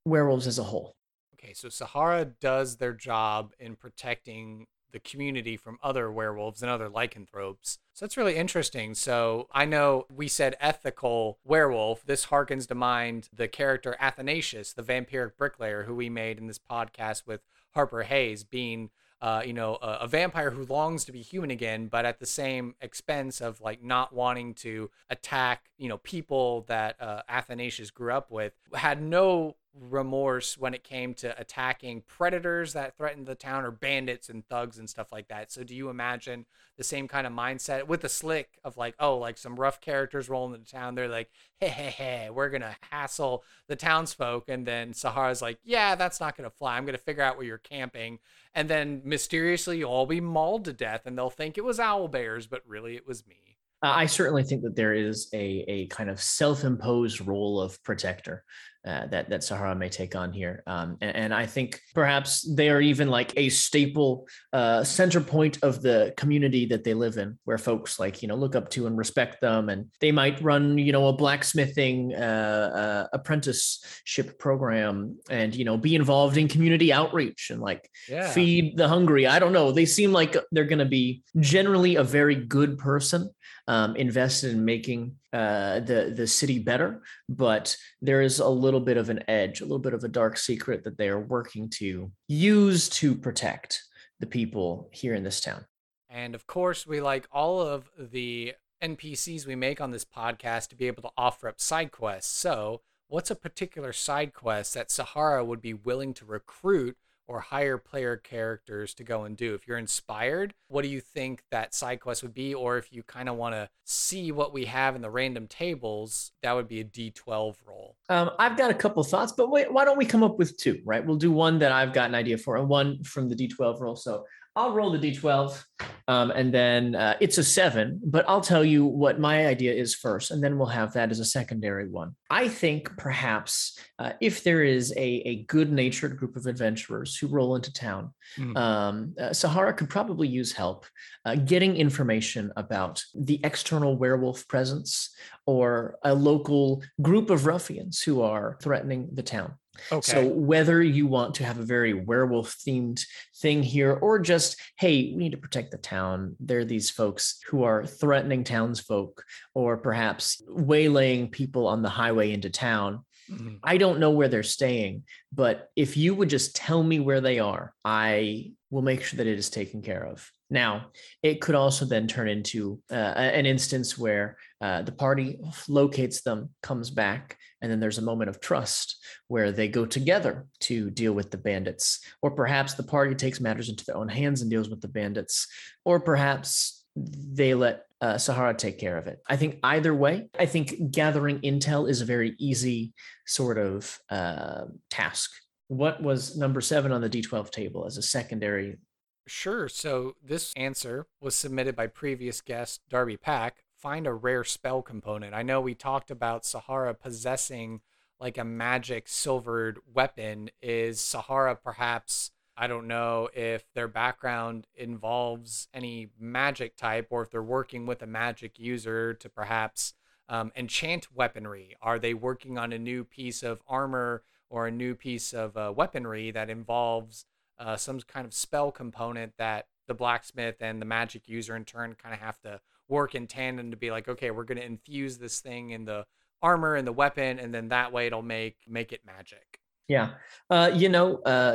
werewolves as a whole. Okay, so Sahara does their job in protecting the community from other werewolves and other lycanthropes. So that's really interesting. So I know we said ethical werewolf. This harkens to mind the character Athanasius, the vampiric bricklayer who we made in this podcast with Harper Hayes, being uh, you know, a, a vampire who longs to be human again, but at the same expense of like not wanting to attack, you know, people that uh, Athanasius grew up with, had no remorse when it came to attacking predators that threatened the town or bandits and thugs and stuff like that. So do you imagine the same kind of mindset with the slick of like, oh, like some rough characters rolling into town. They're like, hey, hey, hey, we're going to hassle the townsfolk. And then Sahara's like, yeah, that's not going to fly. I'm going to figure out where you're camping. And then mysteriously you'll all be mauled to death and they'll think it was owl bears, but really it was me. I certainly think that there is a a kind of self-imposed role of protector uh, that that Sahara may take on here, um, and, and I think perhaps they are even like a staple uh, center point of the community that they live in, where folks like you know look up to and respect them, and they might run you know a blacksmithing uh, uh, apprenticeship program, and you know be involved in community outreach and like yeah. feed the hungry. I don't know. They seem like they're going to be generally a very good person. Um, invested in making uh, the the city better, but there is a little bit of an edge, a little bit of a dark secret that they are working to use to protect the people here in this town. And of course, we like all of the N P Cs we make on this podcast to be able to offer up side quests. So what's a particular side quest that Sahara would be willing to recruit or hire player characters to go and do? If you're inspired, what do you think that side quest would be? Or if you kind of want to see what we have in the random tables, that would be a D twelve roll. Um, I've got a couple thoughts, but wait, why don't we come up with two, right? We'll do one that I've got an idea for and one from the D twelve roll. So I'll roll the D twelve um, and then uh, it's a seven, but I'll tell you what my idea is first, and then we'll have that as a secondary one. I think perhaps uh, if there is a, a good-natured group of adventurers who roll into town, mm. um, uh, Sahara could probably use help uh, getting information about the external werewolf presence or a local group of ruffians who are threatening the town. Okay. So whether you want to have a very werewolf themed thing here or just, hey, we need to protect the town. There are these folks who are threatening townsfolk or perhaps waylaying people on the highway into town. Mm-hmm. I don't know where they're staying, but if you would just tell me where they are, I will make sure that it is taken care of. Now, it could also then turn into uh, an instance where uh, the party locates them, comes back, and then there's a moment of trust where they go together to deal with the bandits. Or perhaps the party takes matters into their own hands and deals with the bandits. Or perhaps they let uh, Sahara take care of it. I think either way, I think gathering intel is a very easy sort of uh, task. What was number seven on the D twelve table as a secondary? Sure. So this answer was submitted by previous guest Darby Pack. Find a rare spell component. I know we talked about Sahara possessing like a magic silvered weapon. Is Sahara perhaps, I don't know if their background involves any magic type or if they're working with a magic user to perhaps um, enchant weaponry. Are they working on a new piece of armor or a new piece of uh, weaponry that involves Uh, some kind of spell component that the blacksmith and the magic user in turn kind of have to work in tandem to be like, okay, we're going to infuse this thing in the armor and the weapon, and then that way it'll make make it magic. Yeah. Uh, you know, uh,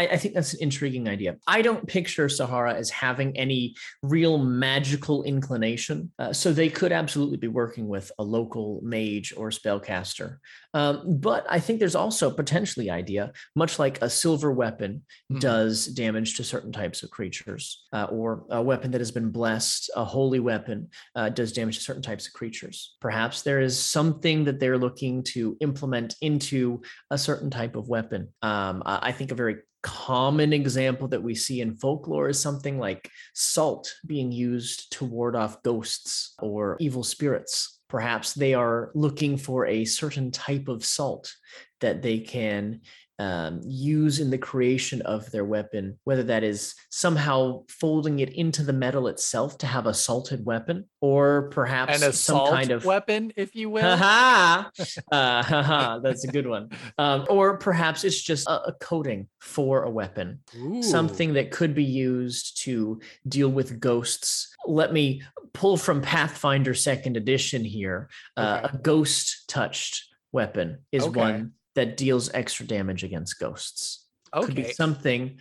I, I think that's an intriguing idea. I don't picture Sahara as having any real magical inclination. Uh, so they could absolutely be working with a local mage or spellcaster. Um, but I think there's also potentially idea, much like a silver weapon mm-hmm. does damage to certain types of creatures, uh, or a weapon that has been blessed, a holy weapon uh, does damage to certain types of creatures. Perhaps there is something that they're looking to implement into a certain type of weapon. Um, I think a very common example that we see in folklore is something like salt being used to ward off ghosts or evil spirits. Perhaps they are looking for a certain type of salt that they can um, use in the creation of their weapon, whether that is somehow folding it into the metal itself to have a salted weapon, or perhaps an some kind of weapon, if you will. Ha uh, ha! That's a good one. Um, or perhaps it's just a, a coating for a weapon, Ooh. something that could be used to deal with ghosts. Let me pull from Pathfinder Second Edition here. Uh, okay. A ghost-touched weapon is okay. one that deals extra damage against ghosts. Okay. Could be something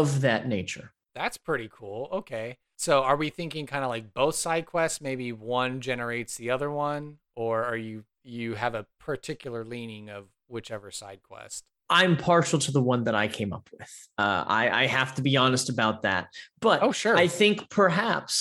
of that nature. That's pretty cool. Okay. So are we thinking kind of like both side quests, maybe one generates the other one, or are you you have a particular leaning of whichever side quest? I'm partial to the one that I came up with. Uh, I, I have to be honest about that. But oh, sure. I think perhaps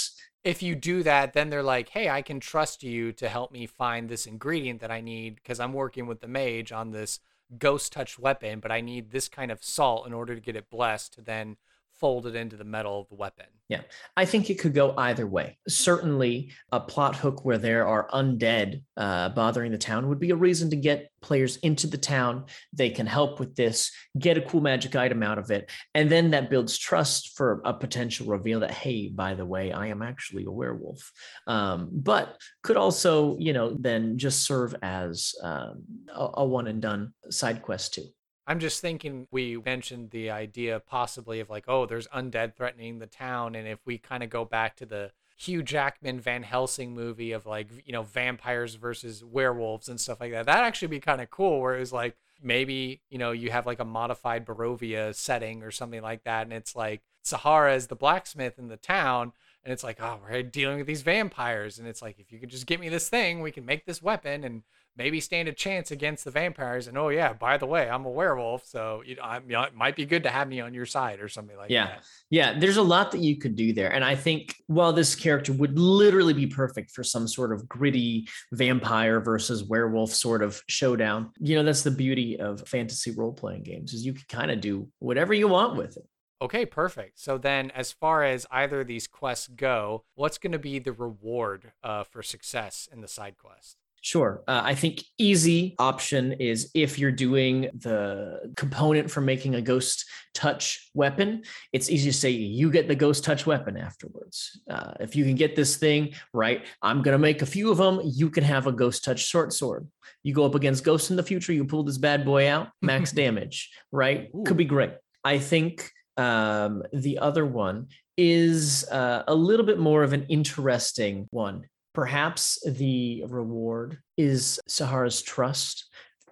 if you do that, then they're like, hey, I can trust you to help me find this ingredient that I need because I'm working with the mage on this ghost touch weapon, but I need this kind of salt in order to get it blessed to then fold it into the metal of the weapon. Yeah, I think it could go either way. Certainly a plot hook where there are undead uh, bothering the town would be a reason to get players into the town. They can help with this, get a cool magic item out of it. And then that builds trust for a potential reveal that, hey, by the way, I am actually a werewolf. Um, but could also, you know, then just serve as um, a, a one and done side quest too. I'm just thinking we mentioned the idea possibly of like, oh, there's undead threatening the town. And if we kind of go back to the Hugh Jackman Van Helsing movie of like, you know, vampires versus werewolves and stuff like that, that actually be kind of cool where it was like, maybe, you know, you have like a modified Barovia setting or something like that. And it's like Sahara is the blacksmith in the town And it's like, oh, we're dealing with these vampires. And it's like, if you could just get me this thing, we can make this weapon and maybe stand a chance against the vampires. And, oh, yeah, by the way, I'm a werewolf. So you know, I, you know, it might be good to have me on your side or something like yeah. that. Yeah, there's a lot that you could do there. And I think while this character would literally be perfect for some sort of gritty vampire versus werewolf sort of showdown, you know, that's the beauty of fantasy role-playing games is you can kind of do whatever you want with it. Okay, perfect. So then as far as either of these quests go, what's going to be the reward uh, for success in the side quest? Sure. Uh, I think easy option is if you're doing the component for making a ghost touch weapon, it's easy to say you get the ghost touch weapon afterwards. Uh, if you can get this thing, right, I'm going to make a few of them. You can have a ghost touch short sword. You go up against ghosts in the future, you pull this bad boy out, max damage, right? Ooh. Could be great. I think um, the other one is uh, a little bit more of an interesting one. Perhaps the reward is Sahara's trust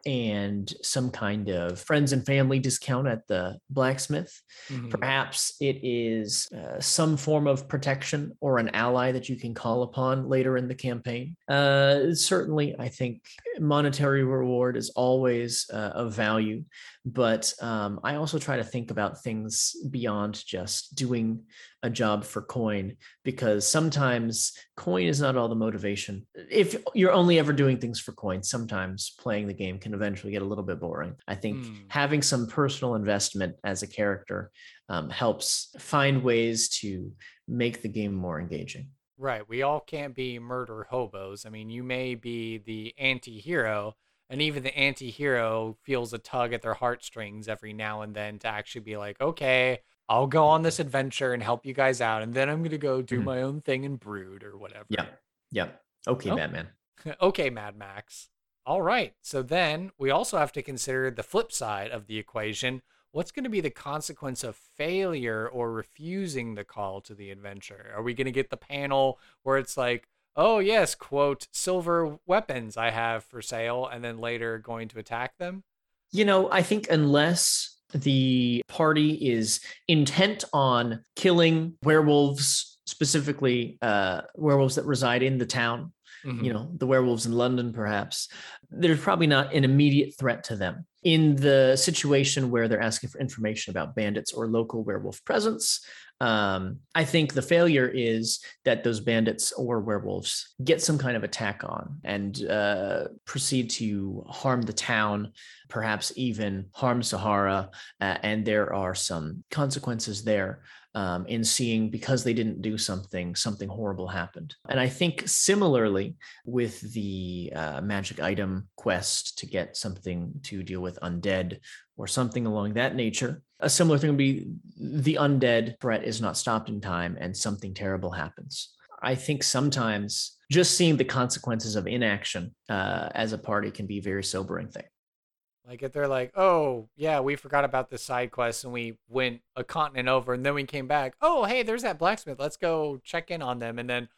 and some kind of friends and family discount at the blacksmith. Mm-hmm. Perhaps it is uh, some form of protection or an ally that you can call upon later in the campaign. Uh, certainly, I think monetary reward is always uh, of value, but um, I also try to think about things beyond just doing a job for coin, because sometimes coin is not all the motivation. If you're only ever doing things for coin, sometimes playing the game can eventually get a little bit boring. I think mm. having some personal investment as a character um, helps find ways to make the game more engaging. Right. We all can't be murder hobos. I mean, you may be the anti-hero, and even the anti-hero feels a tug at their heartstrings every now and then to actually be like, okay, I'll go on this adventure and help you guys out. And then I'm going to go do mm-hmm. my own thing and brood or whatever. Yeah. Yeah. Okay, oh. Batman. Okay, Mad Max. All right. So then we also have to consider the flip side of the equation. What's going to be the consequence of failure or refusing the call to the adventure? Are we going to get the panel where it's like, oh, yes, quote, silver weapons I have for sale, and then later going to attack them? You know, I think unless the party is intent on killing werewolves, specifically uh, werewolves that reside in the town, mm-hmm. you know, the werewolves in London, perhaps, there's probably not an immediate threat to them. In the situation where they're asking for information about bandits or local werewolf presence, um, I think the failure is that those bandits or werewolves get some kind of attack on and uh, proceed to harm the town, perhaps even harm Sahara. Uh, and there are some consequences there um, in seeing because they didn't do something, something horrible happened. And I think similarly with the uh, magic item quest to get something to deal with undead or something along that nature. A similar thing would be the undead threat is not stopped in time and something terrible happens. I think sometimes just seeing the consequences of inaction uh, as a party can be a very sobering thing. Like if they're like, oh, yeah, we forgot about this side quest and we went a continent over and then we came back. Oh, hey, there's that blacksmith. Let's go check in on them. And then,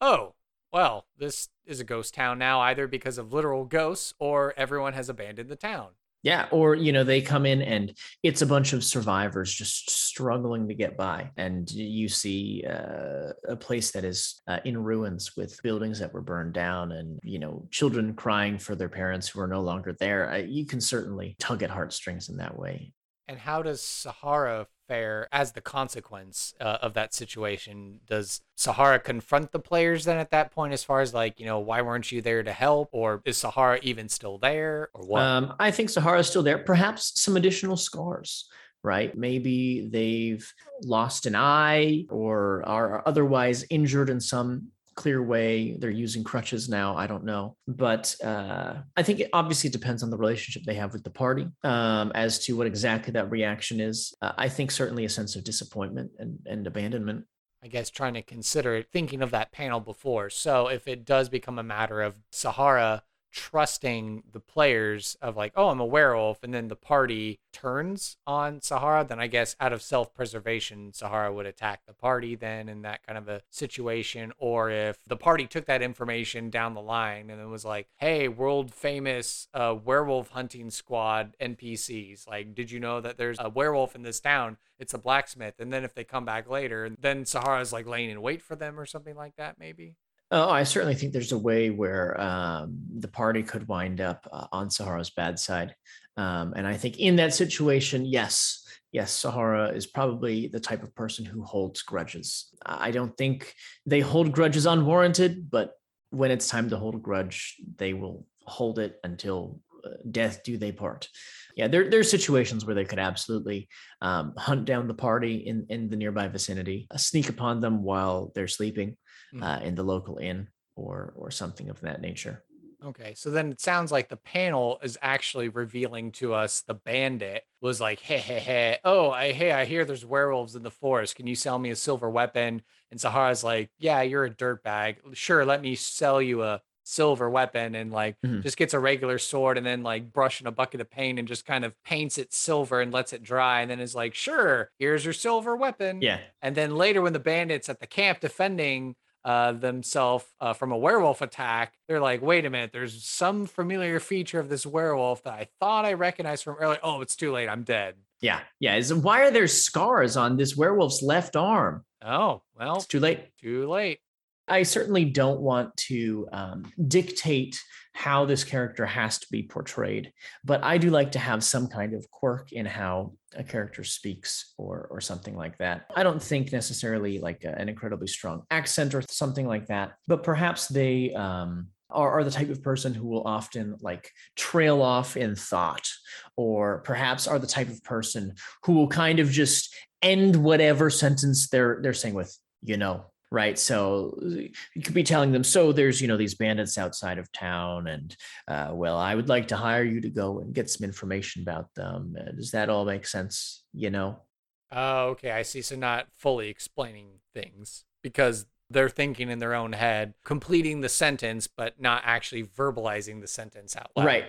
oh, well, this is a ghost town now, either because of literal ghosts or everyone has abandoned the town. Yeah. Or, you know, they come in and it's a bunch of survivors just struggling to get by. And you see uh, a place that is uh, in ruins with buildings that were burned down and, you know, children crying for their parents who are no longer there. Uh, you can certainly tug at heartstrings in that way. And how does Sahara fare as the consequence uh, of that situation? Does Sahara confront the players then at that point as far as like, you know, why weren't you there to help? Or is Sahara even still there or what? Um, I think Sahara's still there. Perhaps some additional scars, right? Maybe they've lost an eye or are otherwise injured in some clear way. They're using crutches now. I don't know. But uh, I think it obviously depends on the relationship they have with the party um, as to what exactly that reaction is. Uh, I think certainly a sense of disappointment and, and abandonment. I guess trying to consider it, thinking of that panel before. So if it does become a matter of Sahara trusting the players of like, oh, I'm a werewolf, and then the party turns on Sahara, then I guess out of self-preservation, Sahara would attack the party then in that kind of a situation. Or if the party took that information down the line and it was like, hey, world famous uh, werewolf hunting squad N P Cs, like, did you know that there's a werewolf in this town? It's a blacksmith. And then if they come back later, then Sahara's like laying in wait for them or something like that, maybe. Oh, I certainly think there's a way where um, the party could wind up uh, on Sahara's bad side. Um, and I think in that situation, yes, yes, Sahara is probably the type of person who holds grudges. I don't think they hold grudges unwarranted, but when it's time to hold a grudge, they will hold it until uh, death do they part. Yeah, there, there are situations where they could absolutely um, hunt down the party in, in the nearby vicinity, uh, sneak upon them while they're sleeping. Uh, in the local inn or or something of that nature. Okay, so then it sounds like the panel is actually revealing to us the bandit was like, hey, hey, hey, oh, I, hey, I hear there's werewolves in the forest. Can you sell me a silver weapon? And Sahara's like, yeah, you're a dirtbag. Sure, let me sell you a silver weapon, and like mm-hmm. just gets a regular sword and then like brush in a bucket of paint and just kind of paints it silver and lets it dry, and then is like, sure, here's your silver weapon. Yeah. And then later when the bandit's at the camp defending Uh, themselves uh, from a werewolf attack, they're like, wait a minute, there's some familiar feature of this werewolf that I thought I recognized from earlier. Oh, it's too late. I'm dead. Yeah. Yeah. It's, why are there scars on this werewolf's left arm? Oh, well, it's too late. Too late. I certainly don't want to um, dictate how this character has to be portrayed, but I do like to have some kind of quirk in how a character speaks or or something like that. I don't think necessarily like a, an incredibly strong accent or something like that, but perhaps they um, are, are the type of person who will often like trail off in thought, or perhaps are the type of person who will kind of just end whatever sentence they're they're saying with, you know. Right. So you could be telling them, so there's, you know, these bandits outside of town, and, uh, well, I would like to hire you to go and get some information about them. Uh, does that all make sense? You know? Oh, okay. I see. So not fully explaining things because they're thinking in their own head, completing the sentence, but not actually verbalizing the sentence out loud. Right.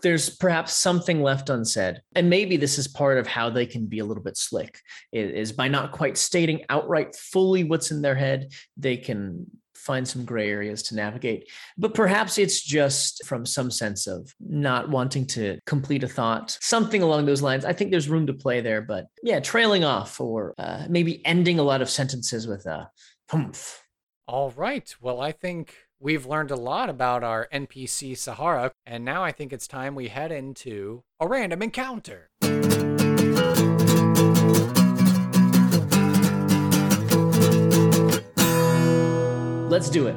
There's perhaps something left unsaid. And maybe this is part of how they can be a little bit slick, is by not quite stating outright fully what's in their head, they can find some gray areas to navigate. But perhaps it's just from some sense of not wanting to complete a thought, something along those lines. I think there's room to play there, but yeah, trailing off or uh, maybe ending a lot of sentences with a humph. All right. Well, I think we've learned a lot about our N P C Sahara, and now I think it's time we head into a random encounter. Let's do it.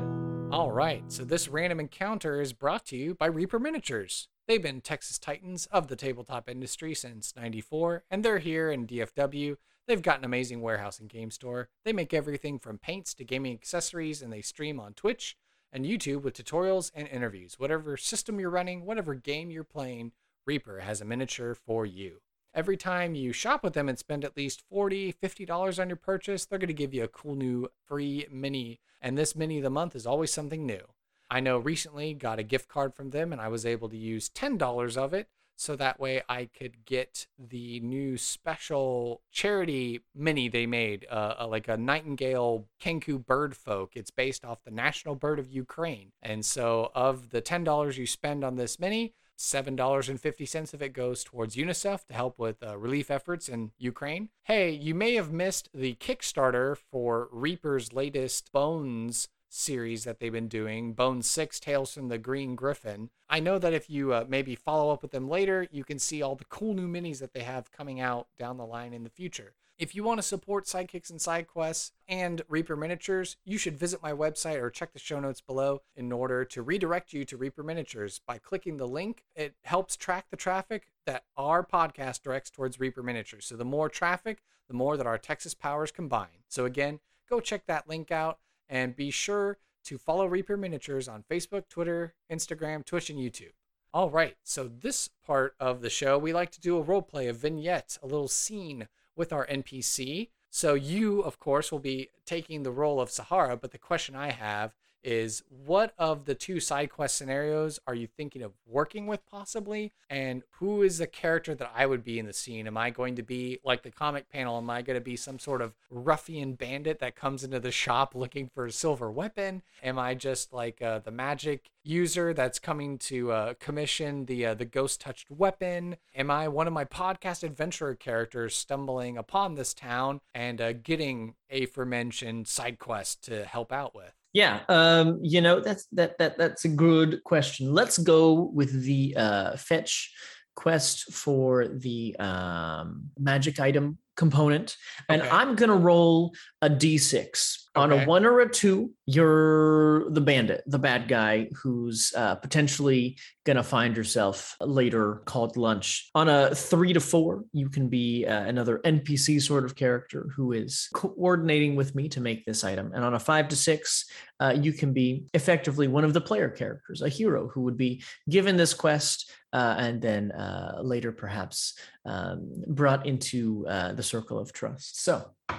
All right. So this random encounter is brought to you by Reaper Miniatures. They've been Texas Titans of the tabletop industry since ninety-four, and they're here in D F W. They've got an amazing warehouse and game store. They make everything from paints to gaming accessories, and they stream on Twitch and YouTube with tutorials and interviews. Whatever system you're running, whatever game you're playing, Reaper has a miniature for you. Every time you shop with them and spend at least forty dollars, fifty dollars on your purchase, they're going to give you a cool new free mini. And this mini of the month is always something new. I know recently got a gift card from them, and I was able to use ten dollars of it. So that way I could get the new special charity mini they made, uh, like a Nightingale Kenku bird folk. It's based off the national bird of Ukraine. And so of the ten dollars you spend on this mini, seven dollars and fifty cents of it goes towards UNICEF to help with uh, relief efforts in Ukraine. Hey, you may have missed the Kickstarter for Reaper's latest Bones series that they've been doing, Bone six, Tales from the Green Griffin. I know that if you uh, maybe follow up with them later, you can see all the cool new minis that they have coming out down the line in the future. If you want to support Sidekicks and Sidequests and Reaper Miniatures, you should visit my website or check the show notes below in order to redirect you to Reaper Miniatures. By clicking the link, it helps track the traffic that our podcast directs towards Reaper Miniatures. So the more traffic, the more that our Texas powers combine. So again, go check that link out. And be sure to follow Reaper Miniatures on Facebook, Twitter, Instagram, Twitch, and YouTube. All right, so this part of the show, we like to do a role play, a vignette, a little scene with our N P C. So you, of course, will be taking the role of Sahara, but the question I have is, what of the two side quest scenarios are you thinking of working with possibly? And who is the character that I would be in the scene? Am I going to be like the comic panel? Am I going to be some sort of ruffian bandit that comes into the shop looking for a silver weapon? Am I just like uh, the magic user that's coming to uh, commission the uh, the ghost touched weapon? Am I one of my podcast adventurer characters stumbling upon this town and uh, getting aforementioned side quest to help out with? Yeah, um, you know, that's that that that's a good question. Let's go with the uh, fetch quest for the um, magic item component. And okay. I'm going to roll a d six. Okay. On a one or a two, you're the bandit, the bad guy who's uh, potentially going to find yourself later called lunch. On a three to four, you can be uh, another N P C sort of character who is coordinating with me to make this item. And on a five to six, uh, you can be effectively one of the player characters, a hero who would be given this quest uh, and then uh, later perhaps um, brought into uh, the circle of trust. So uh,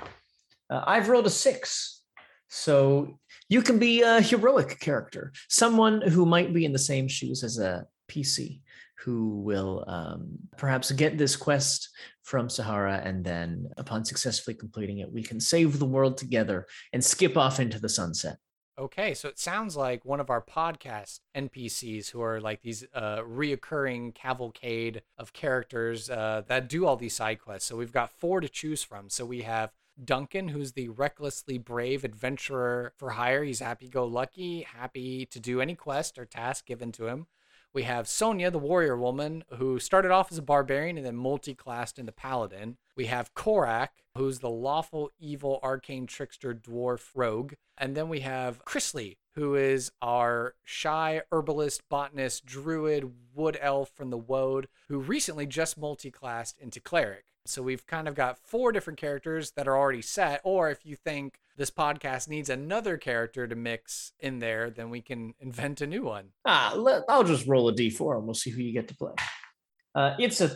I've rolled a six. So you can be a heroic character, someone who might be in the same shoes as a P C who will um, perhaps get this quest from Sahara, and then upon successfully completing it, we can save the world together and skip off into the sunset. Okay, so it sounds like one of our podcast N P Cs who are like these uh, reoccurring cavalcade of characters uh, that do all these side quests. So we've got four to choose from. So we have Duncan, who's the recklessly brave adventurer for hire. He's happy-go-lucky, happy to do any quest or task given to him. We have Sonia, the warrior woman, who started off as a barbarian and then multi-classed into paladin. We have Korak, who's the lawful evil arcane trickster dwarf rogue. And then we have Chrisley, who is our shy herbalist, botanist, druid, wood elf from the Woad, who recently just multi-classed into cleric. So we've kind of got four different characters that are already set, or if you think this podcast needs another character to mix in there, then we can invent a new one. Ah, let, I'll just roll a d four and we'll see who you get to play. Uh, it's a...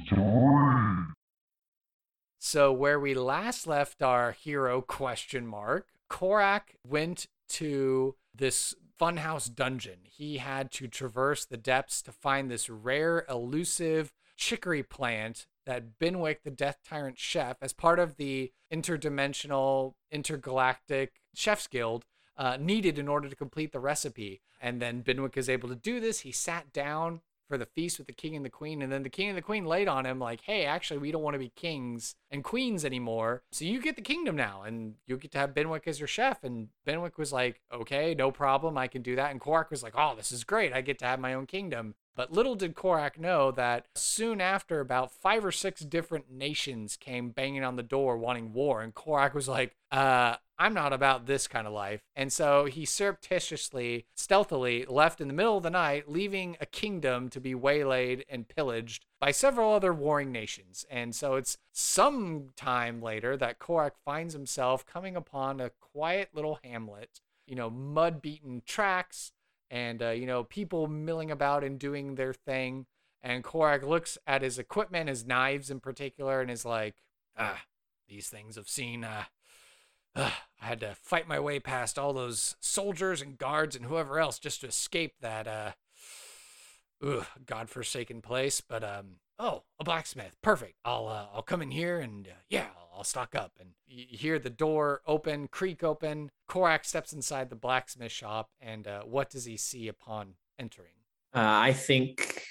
So where we last left our hero question mark, Korak went to this funhouse dungeon. He had to traverse the depths to find this rare, elusive chicory plant that Ben Wick, the Death Tyrant chef, as part of the interdimensional, intergalactic chef's guild, uh, needed in order to complete the recipe. And then Ben Wick is able to do this. He sat down for the feast with the king and the queen. And then the king and the queen laid on him like, hey, actually, we don't want to be kings and queens anymore. So you get the kingdom now, and you get to have Ben Wick as your chef. And Ben Wick was like, okay, no problem. I can do that. And Korak was like, oh, this is great. I get to have my own kingdom. But little did Korak know that soon after, about five or six different nations came banging on the door wanting war. And Korak was like, uh, I'm not about this kind of life. And so he surreptitiously, stealthily left in the middle of the night, leaving a kingdom to be waylaid and pillaged by several other warring nations. And so it's some time later that Korak finds himself coming upon a quiet little hamlet, you know, mud-beaten tracks, and, uh, you know, people milling about and doing their thing. And Korak looks at his equipment, his knives in particular, and is like, ah, these things I've seen. Uh, uh, I had to fight my way past all those soldiers and guards and whoever else just to escape that uh, ugh, godforsaken place. But, um, oh, a blacksmith. Perfect. I'll uh, I'll come in here and, uh, yeah, I'll, I'll stock up. And you hear the door open, creak open. Korak steps inside the blacksmith shop, and uh, what does he see upon entering? Uh, I think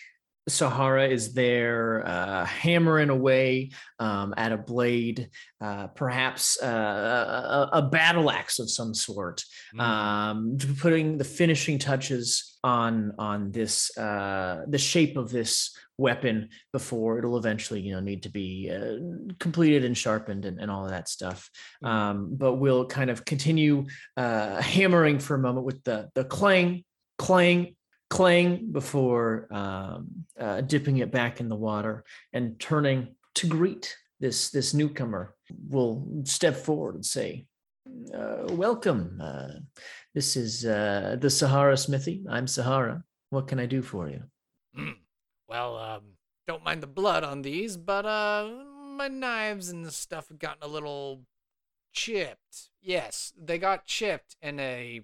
Sahara is there uh, hammering away um, at a blade, uh, perhaps uh, a, a battle axe of some sort, mm. um, putting the finishing touches on on this uh, the shape of this weapon before it'll eventually, you know, need to be uh, completed and sharpened and, and all of that stuff. Mm. Um, but we'll kind of continue uh, hammering for a moment with the the clang, clang, clang before um, uh, dipping it back in the water and turning to greet this this newcomer. We'll step forward and say, uh, welcome. Uh, this is uh, the Sahara Smithy. I'm Sahara. What can I do for you? Mm. Well, um, don't mind the blood on these, but uh, my knives and stuff have gotten a little chipped. Yes, they got chipped in a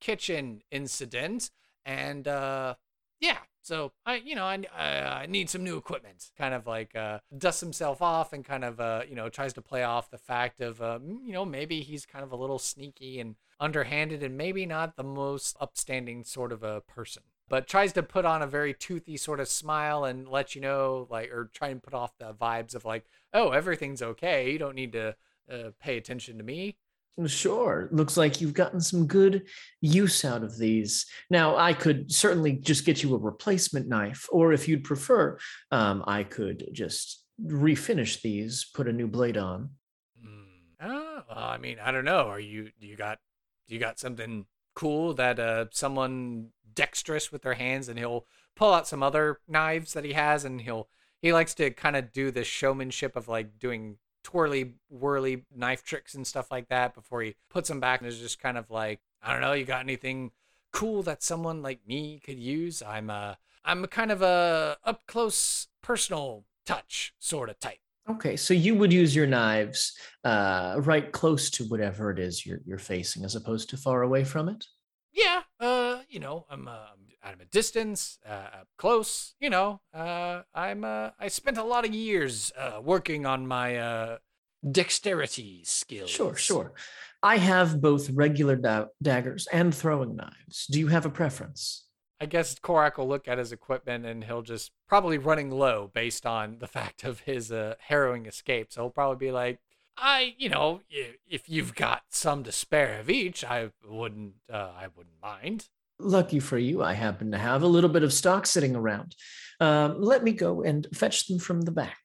kitchen incident. And, uh, yeah, so, I, you know, I, I, I need some new equipment. Kind of like uh, dusts himself off and kind of, uh, you know, tries to play off the fact of, uh, you know, maybe he's kind of a little sneaky and underhanded and maybe not the most upstanding sort of a person. But tries to put on a very toothy sort of smile and let you know, like, or try and put off the vibes of like, oh, everything's okay. You don't need to uh, pay attention to me. Sure. Looks like you've gotten some good use out of these. Now, I could certainly just get you a replacement knife, or if you'd prefer, um, I could just refinish these, put a new blade on. Mm. Oh, well, I mean, I don't know. Are you, you got, you got something cool that uh, someone dexterous with their hands, and he'll pull out some other knives that he has, and he'll, he likes to kind of do the showmanship of like doing twirly, whirly knife tricks and stuff like that before he puts them back, and is just kind of like, I don't know, you got anything cool that someone like me could use? I'm a, I'm a kind of a up close personal touch sort of type. Okay, so you would use your knives uh, right close to whatever it is you're you're facing, as opposed to far away from it. Yeah, uh, you know, I'm uh, at a distance, uh, up close. You know, uh, I'm uh, I spent a lot of years uh, working on my uh, dexterity skills. Sure, sure. I have both regular da- daggers and throwing knives. Do you have a preference? I guess Korak will look at his equipment and he'll just probably running low based on the fact of his uh, harrowing escape. So he'll probably be like, I, you know, if you've got some to spare of each, I wouldn't, uh, I wouldn't mind. Lucky for you, I happen to have a little bit of stock sitting around. Um, let me go and fetch them from the back.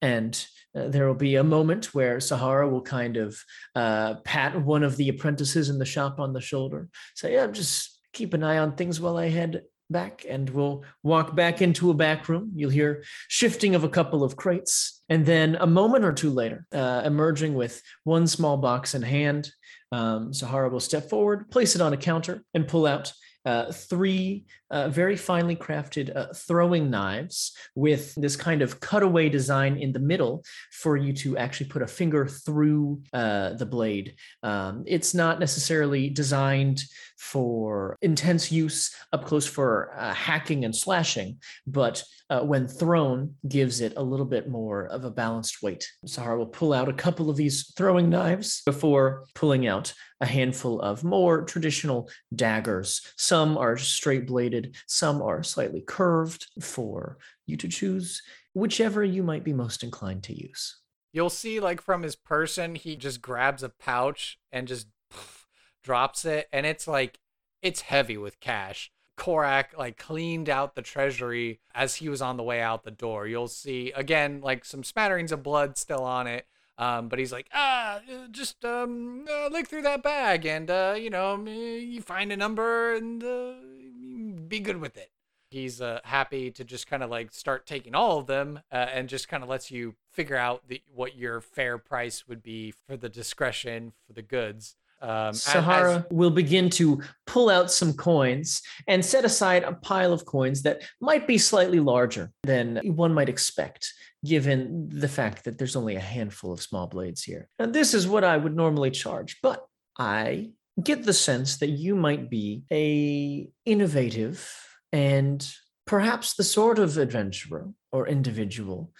And uh, there will be a moment where Sahara will kind of uh, pat one of the apprentices in the shop on the shoulder. Say, yeah, I'm just... keep an eye on things while I head back, and we'll walk back into a back room. You'll hear shifting of a couple of crates, and then a moment or two later, uh, emerging with one small box in hand, um, Sahara will step forward, place it on a counter, and pull out uh, three uh, very finely crafted uh, throwing knives with this kind of cutaway design in the middle for you to actually put a finger through uh, the blade. Um, it's not necessarily designed for intense use up close for uh, hacking and slashing, but uh, when thrown, gives it a little bit more of a balanced weight. Sahara will pull out a couple of these throwing knives before pulling out a handful of more traditional daggers. Some are straight bladed, some are slightly curved, for you to choose whichever you might be most inclined to use. You'll see, like, from his person, he just grabs a pouch and just drops it, and it's like, it's heavy with cash. Korak, like, cleaned out the treasury as he was on the way out the door. You'll see, again, like, some smatterings of blood still on it, um, but he's like, ah, just um, uh, look through that bag, and, uh, you know, you find a number, and uh, be good with it. He's uh, happy to just kind of, like, start taking all of them, uh, and just kind of lets you figure out the, what your fair price would be for the discretion for the goods. Um, Sahara as, as... will begin to pull out some coins and set aside a pile of coins that might be slightly larger than one might expect, given the fact that there's only a handful of small blades here. And this is what I would normally charge, but I get the sense that you might be a innovative and perhaps the sort of adventurer or individual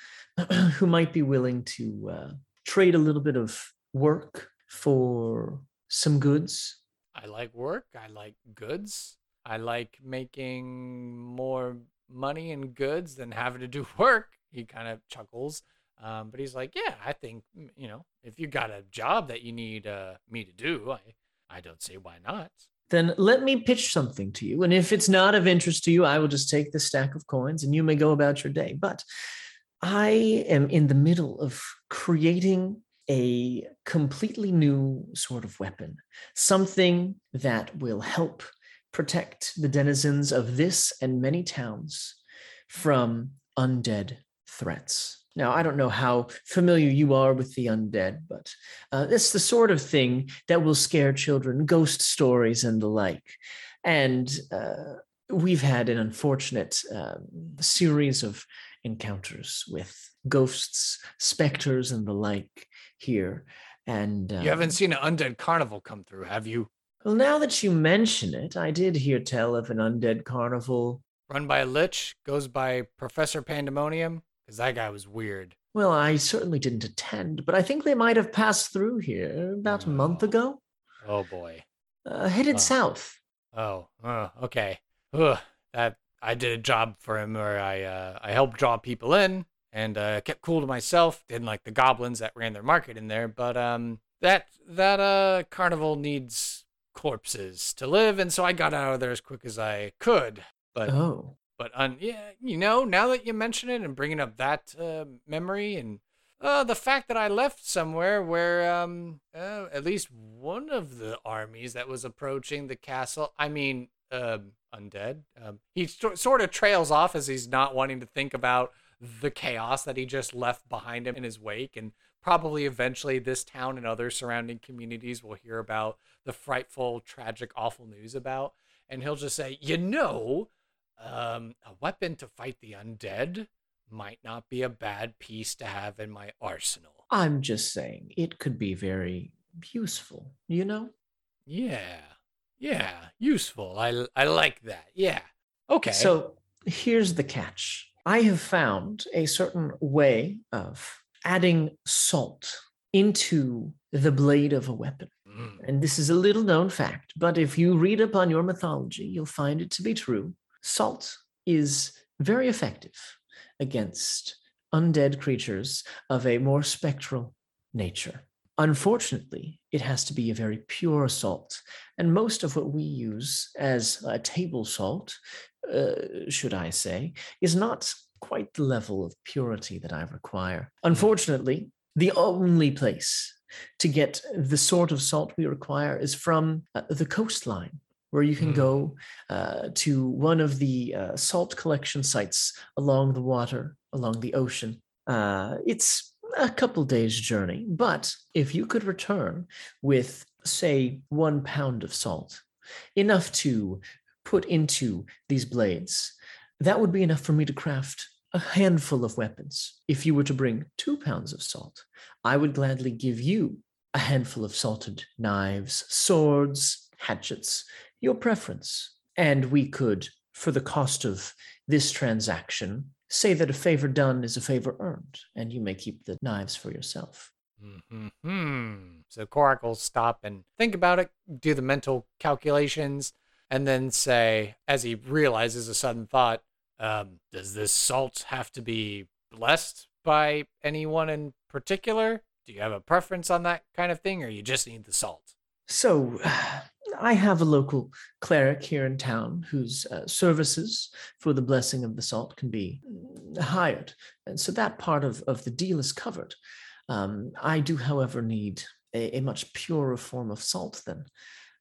who might be willing to uh, trade a little bit of work for some goods. I like work. I like goods. I like making more money in goods than having to do work. He kind of chuckles, um, but he's like, yeah, I think, you know, if you got a job that you need uh, me to do, I, I don't see why not. Then let me pitch something to you. And if it's not of interest to you, I will just take the stack of coins and you may go about your day. But I am in the middle of creating a completely new sort of weapon, something that will help protect the denizens of this and many towns from undead threats. Now, I don't know how familiar you are with the undead, but uh, it's the sort of thing that will scare children, ghost stories and the like. And uh, we've had an unfortunate um, series of encounters with ghosts, specters, and the like here. And um, you haven't seen an undead carnival come through, have you? Well, now that you mention it, I did hear tell of an undead carnival. Run by a lich, goes by Professor Pandemonium, because that guy was weird. Well, I certainly didn't attend, but I think they might have passed through here about oh. a month ago. Oh, boy. Uh, headed oh. south. Oh, oh okay. Ugh. That, I did a job for him where I, uh, I helped draw people in. And uh, kept cool to myself. Didn't like the goblins that ran their market in there. But um, that that uh, carnival needs corpses to live, and so I got out of there as quick as I could. But oh, but un- yeah, you know, now that you mention it and bringing up that uh, memory and uh, the fact that I left somewhere where um, uh, at least one of the armies that was approaching the castle. I mean, uh, undead. Um, he st- sort of trails off as he's not wanting to think about the chaos that he just left behind him in his wake, and probably eventually this town and other surrounding communities will hear about the frightful, tragic, awful news about, and he'll just say, you know, um, a weapon to fight the undead might not be a bad piece to have in my arsenal. I'm just saying, it could be very useful, you know? Yeah, yeah, useful. I, I like that, yeah. Okay. So here's the catch. I have found a certain way of adding salt into the blade of a weapon. Mm. And this is a little known fact, but if you read up on your mythology, you'll find it to be true. Salt is very effective against undead creatures of a more spectral nature. Unfortunately, it has to be a very pure salt, and most of what we use as a table salt, uh, should I say, is not quite the level of purity that I require. Unfortunately, the only place to get the sort of salt we require is from uh, the coastline, where you can mm. go uh, to one of the uh, salt collection sites along the water, along the ocean. Uh, it's a couple days' journey, but if you could return with, say, one pound of salt, enough to put into these blades, that would be enough for me to craft a handful of weapons. If you were to bring two pounds of salt, I would gladly give you a handful of salted knives, swords, hatchets, your preference. And we could, for the cost of this transaction, say that a favor done is a favor earned, and you may keep the knives for yourself. Mm-hmm. So Korak will stop and think about it, do the mental calculations, and then say, as he realizes a sudden thought, um, does this salt have to be blessed by anyone in particular? Do you have a preference on that kind of thing, or you just need the salt? So I have a local cleric here in town whose uh, services for the blessing of the salt can be hired. And so that part of, of the deal is covered. Um, I do, however, need a, a much purer form of salt than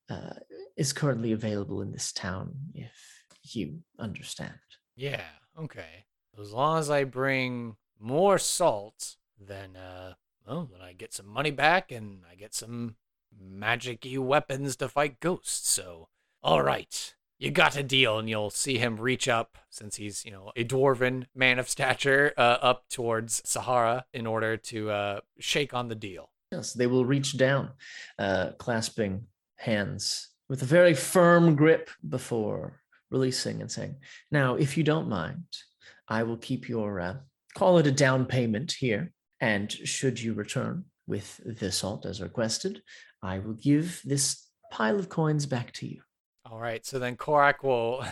uh, is currently available in this town, if you understand. Yeah, okay. As long as I bring more salt, then, uh, well, then I get some money back and I get some magic-y weapons to fight ghosts. So, all right, you got a deal, and you'll see him reach up, since he's, you know, a dwarven man of stature, uh, up towards Sahara in order to uh, shake on the deal. Yes, they will reach down, uh, clasping hands with a very firm grip before releasing and saying, now, if you don't mind, I will keep your, uh, call it a down payment here, and should you return with the salt as requested, I will give this pile of coins back to you. All right, so then Korak will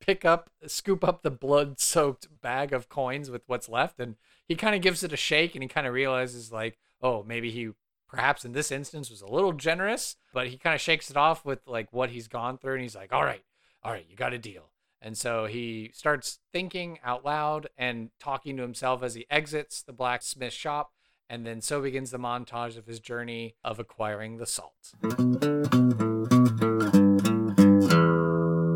pick up, scoop up the blood-soaked bag of coins with what's left, and he kind of gives it a shake, and he kind of realizes, like, oh, maybe he perhaps in this instance was a little generous, but he kind of shakes it off with, like, what he's gone through, and he's like, all right, all right, you got a deal. And so he starts thinking out loud and talking to himself as he exits the blacksmith shop, and then so begins the montage of his journey of acquiring the salt.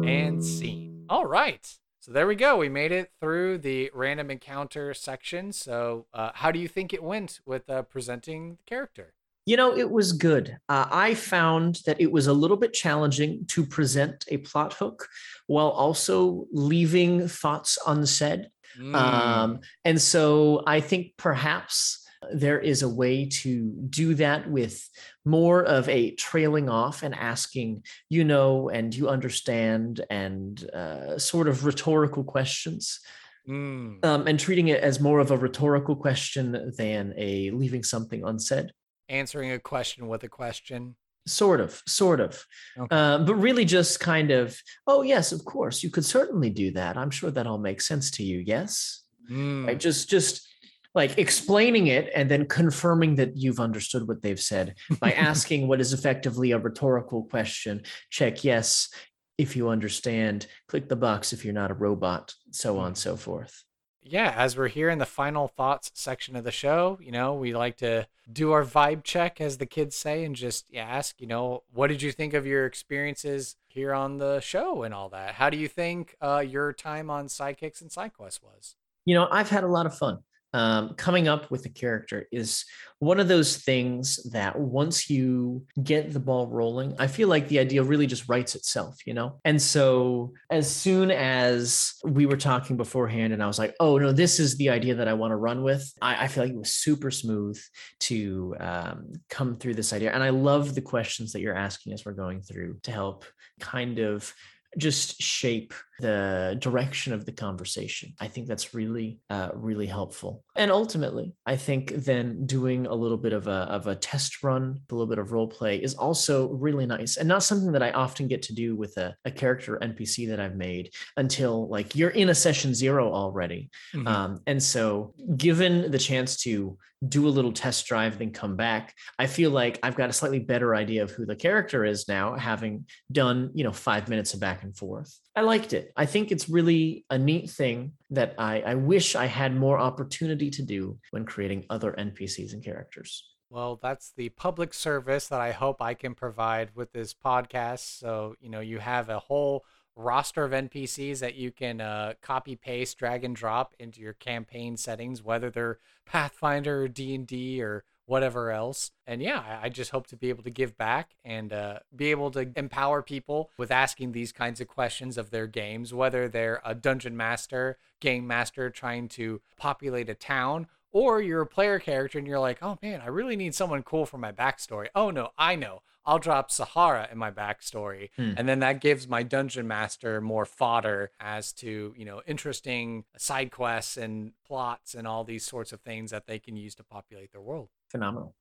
And scene. All right. So there we go. We made it through the random encounter section. So uh, how do you think it went with uh, presenting the character? You know, it was good. Uh, I found that it was a little bit challenging to present a plot hook while also leaving thoughts unsaid. Mm. Um, and so I think perhaps there is a way to do that with more of a trailing off and asking, you know, and you understand, and uh, sort of rhetorical questions. Mm. Um, and treating it as more of a rhetorical question than a leaving something unsaid. Answering a question with a question. Sort of, sort of. Okay. Uh, but really just kind of, oh, yes, of course, you could certainly do that. I'm sure that all makes sense to you, yes? Mm. Right? Just, just like explaining it and then confirming that you've understood what they've said by asking what is effectively a rhetorical question. Check yes if you understand, click the box if you're not a robot, so on and so forth. Yeah, as we're here in the final thoughts section of the show, you know, we like to do our vibe check, as the kids say, and just ask, you know, what did you think of your experiences here on the show and all that? How do you think uh, your time on Sidekicks and Sidequests was? You know, I've had a lot of fun. Um, coming up with a character is one of those things that once you get the ball rolling, I feel like the idea really just writes itself, you know? And so as soon as we were talking beforehand and I was like, oh no, this is the idea that I want to run with. I, I feel like it was super smooth to um, come through this idea. And I love the questions that you're asking as we're going through to help kind of just shape the direction of the conversation. I think that's really, uh, really helpful. And ultimately, I think then doing a little bit of a of a test run, a little bit of role play is also really nice, and not something that I often get to do with a, a character N P C that I've made until like you're in a session zero already. Mm-hmm. Um, and so given the chance to do a little test drive, then come back, I feel like I've got a slightly better idea of who the character is now, having done, you know, five minutes of back and forth. I liked it. I think it's really a neat thing that I, I wish I had more opportunity to do when creating other N P Cs and characters. Well, that's the public service that I hope I can provide with this podcast. So, you know, you have a whole roster of N P Cs that you can uh, copy, paste, drag and drop into your campaign settings, whether they're Pathfinder or D and D or whatever else. And yeah, I just hope to be able to give back and uh, be able to empower people with asking these kinds of questions of their games, whether they're a dungeon master, game master trying to populate a town, or you're a player character and you're like, oh man, I really need someone cool for my backstory. Oh no, I know. I'll drop Sahara in my backstory. Hmm. And then that gives my dungeon master more fodder as to, you know, interesting side quests and plots and all these sorts of things that they can use to populate their world. Phenomenal.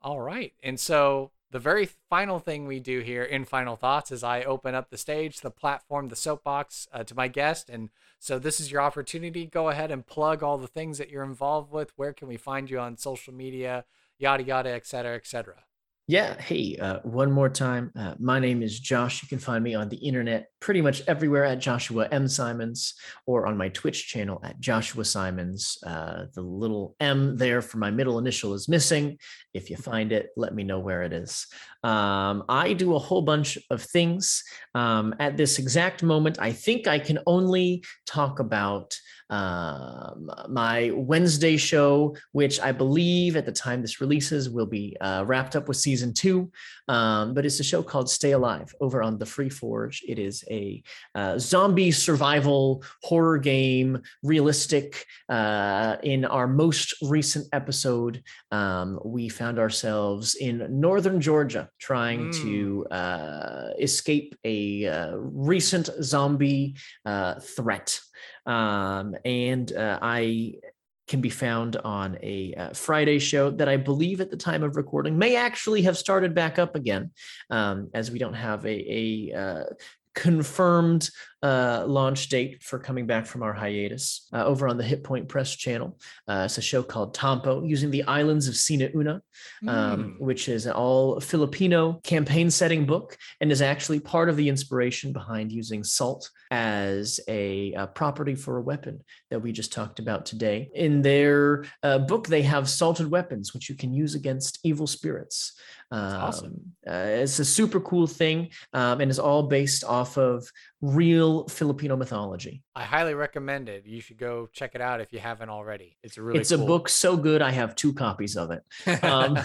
All right. And so the very final thing we do here in Final Thoughts is I open up the stage, the platform, the soapbox uh, to my guest. And so this is your opportunity. Go ahead and plug all the things that you're involved with. Where can we find you on social media, yada, yada, et cetera, et cetera. Yeah. Hey, uh, one more time. Uh, my name is Josh. You can find me on the internet pretty much everywhere at Joshua M. Simons, or on my Twitch channel at Joshua Simons. Uh, the little M there for my middle initial is missing. If you find it, let me know where it is. Um, I do a whole bunch of things. Um, at this exact moment, I think I can only talk about uh, my Wednesday show, which I believe at the time this releases will be uh, wrapped up with season season two, um, but it's a show called Stay Alive over on the Free Forge. It is a uh, zombie survival horror game, realistic. Uh, in our most recent episode, um, we found ourselves in northern Georgia trying mm. to uh, escape a uh, recent zombie uh, threat. Um, and uh, I... can be found on a uh, Friday show that I believe at the time of recording may actually have started back up again, um, as we don't have a, a uh, confirmed uh, launch date for coming back from our hiatus. Uh, over on the Hit Point Press channel, uh, it's a show called Tampo, using the islands of Sina Una, um, mm. which is an all Filipino campaign setting book, and is actually part of the inspiration behind using salt as a, a property for a weapon that we just talked about today. In their uh, book, they have salted weapons, which you can use against evil spirits. Um, awesome. Uh, it's a super cool thing, um, and is all based off off of real Filipino mythology. I highly recommend it. You should go check it out if you haven't already. It's really It's cool. A book so good, I have two copies of it. Um,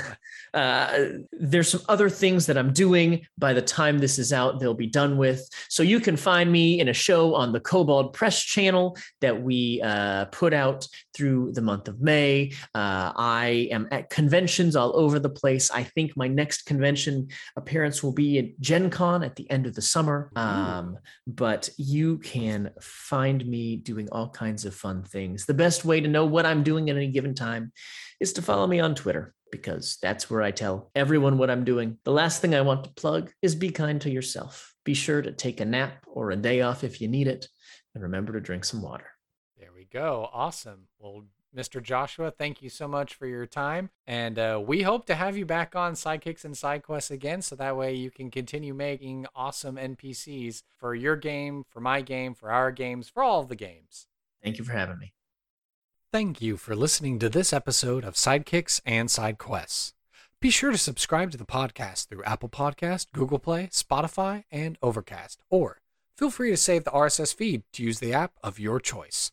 uh, there's some other things that I'm doing. By the time this is out, they'll be done with. So you can find me in a show on the Kobold Press channel that we uh, put out through the month of May. Uh, I am at conventions all over the place. I think my next convention appearance will be at Gen Con at the end of the summer. Um, but you can find me doing all kinds of fun things. The best way to know what I'm doing at any given time is to follow me on Twitter, because that's where I tell everyone what I'm doing. The last thing I want to plug is be kind to yourself. Be sure to take a nap or a day off if you need it. And remember to drink some water. There we go. Awesome. Well, Mister Joshua, thank you so much for your time. And uh, we hope to have you back on Sidekicks and Sidequests again, so that way you can continue making awesome N P Cs for your game, for my game, for our games, for all of the games. Thank you for having me. Thank you for listening to this episode of Sidekicks and Sidequests. Be sure to subscribe to the podcast through Apple Podcast, Google Play, Spotify, and Overcast. Or feel free to save the R S S feed to use the app of your choice.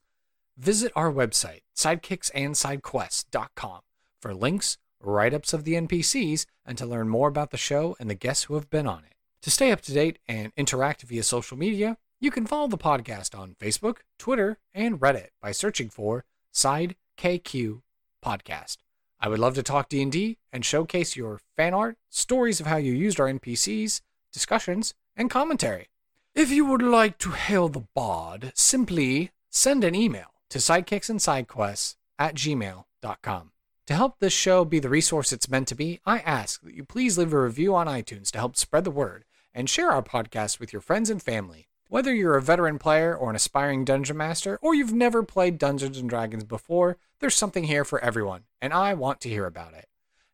Visit our website, sidekicks and sidequests dot com, for links, write-ups of the N P Cs, and to learn more about the show and the guests who have been on it. To stay up to date and interact via social media, you can follow the podcast on Facebook, Twitter, and Reddit by searching for SideKQ Podcast. I would love to talk D and D and showcase your fan art, stories of how you used our N P Cs, discussions, and commentary. If you would like to hail the bard, simply send an email to sidekicksandsidequests at gmail dot com. To help this show be the resource it's meant to be, I ask that you please leave a review on iTunes to help spread the word and share our podcast with your friends and family. Whether you're a veteran player or an aspiring dungeon master, or you've never played Dungeons and Dragons before, there's something here for everyone, and I want to hear about it.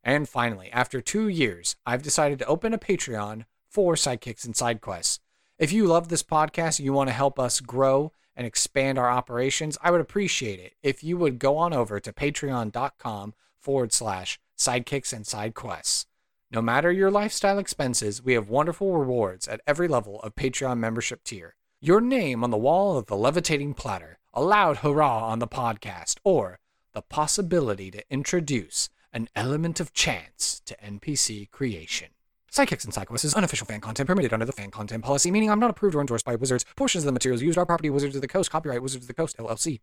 And finally, after two years, I've decided to open a Patreon for Sidekicks and Sidequests. If you love this podcast and you want to help us grow and expand our operations, I would appreciate it if you would go on over to patreon.com forward slash sidekicks and sidequests. No matter your lifestyle expenses, we have wonderful rewards at every level of Patreon membership tier. Your name on the wall of the levitating platter, a loud hurrah on the podcast, or the possibility to introduce an element of chance to N P C creation. Sidekicks and Sidequests is unofficial fan content permitted under the fan content policy, meaning I'm not approved or endorsed by Wizards. Portions of the materials used are property Wizards of the Coast, copyright Wizards of the Coast, L L C.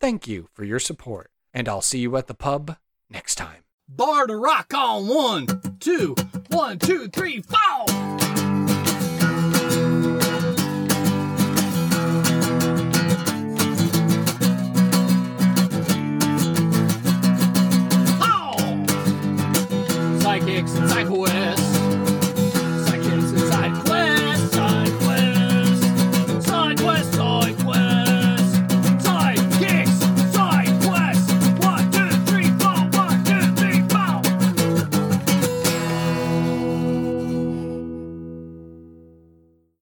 Thank you for your support, and I'll see you at the pub next time. Bar to rock on one, two, one, two, three, four!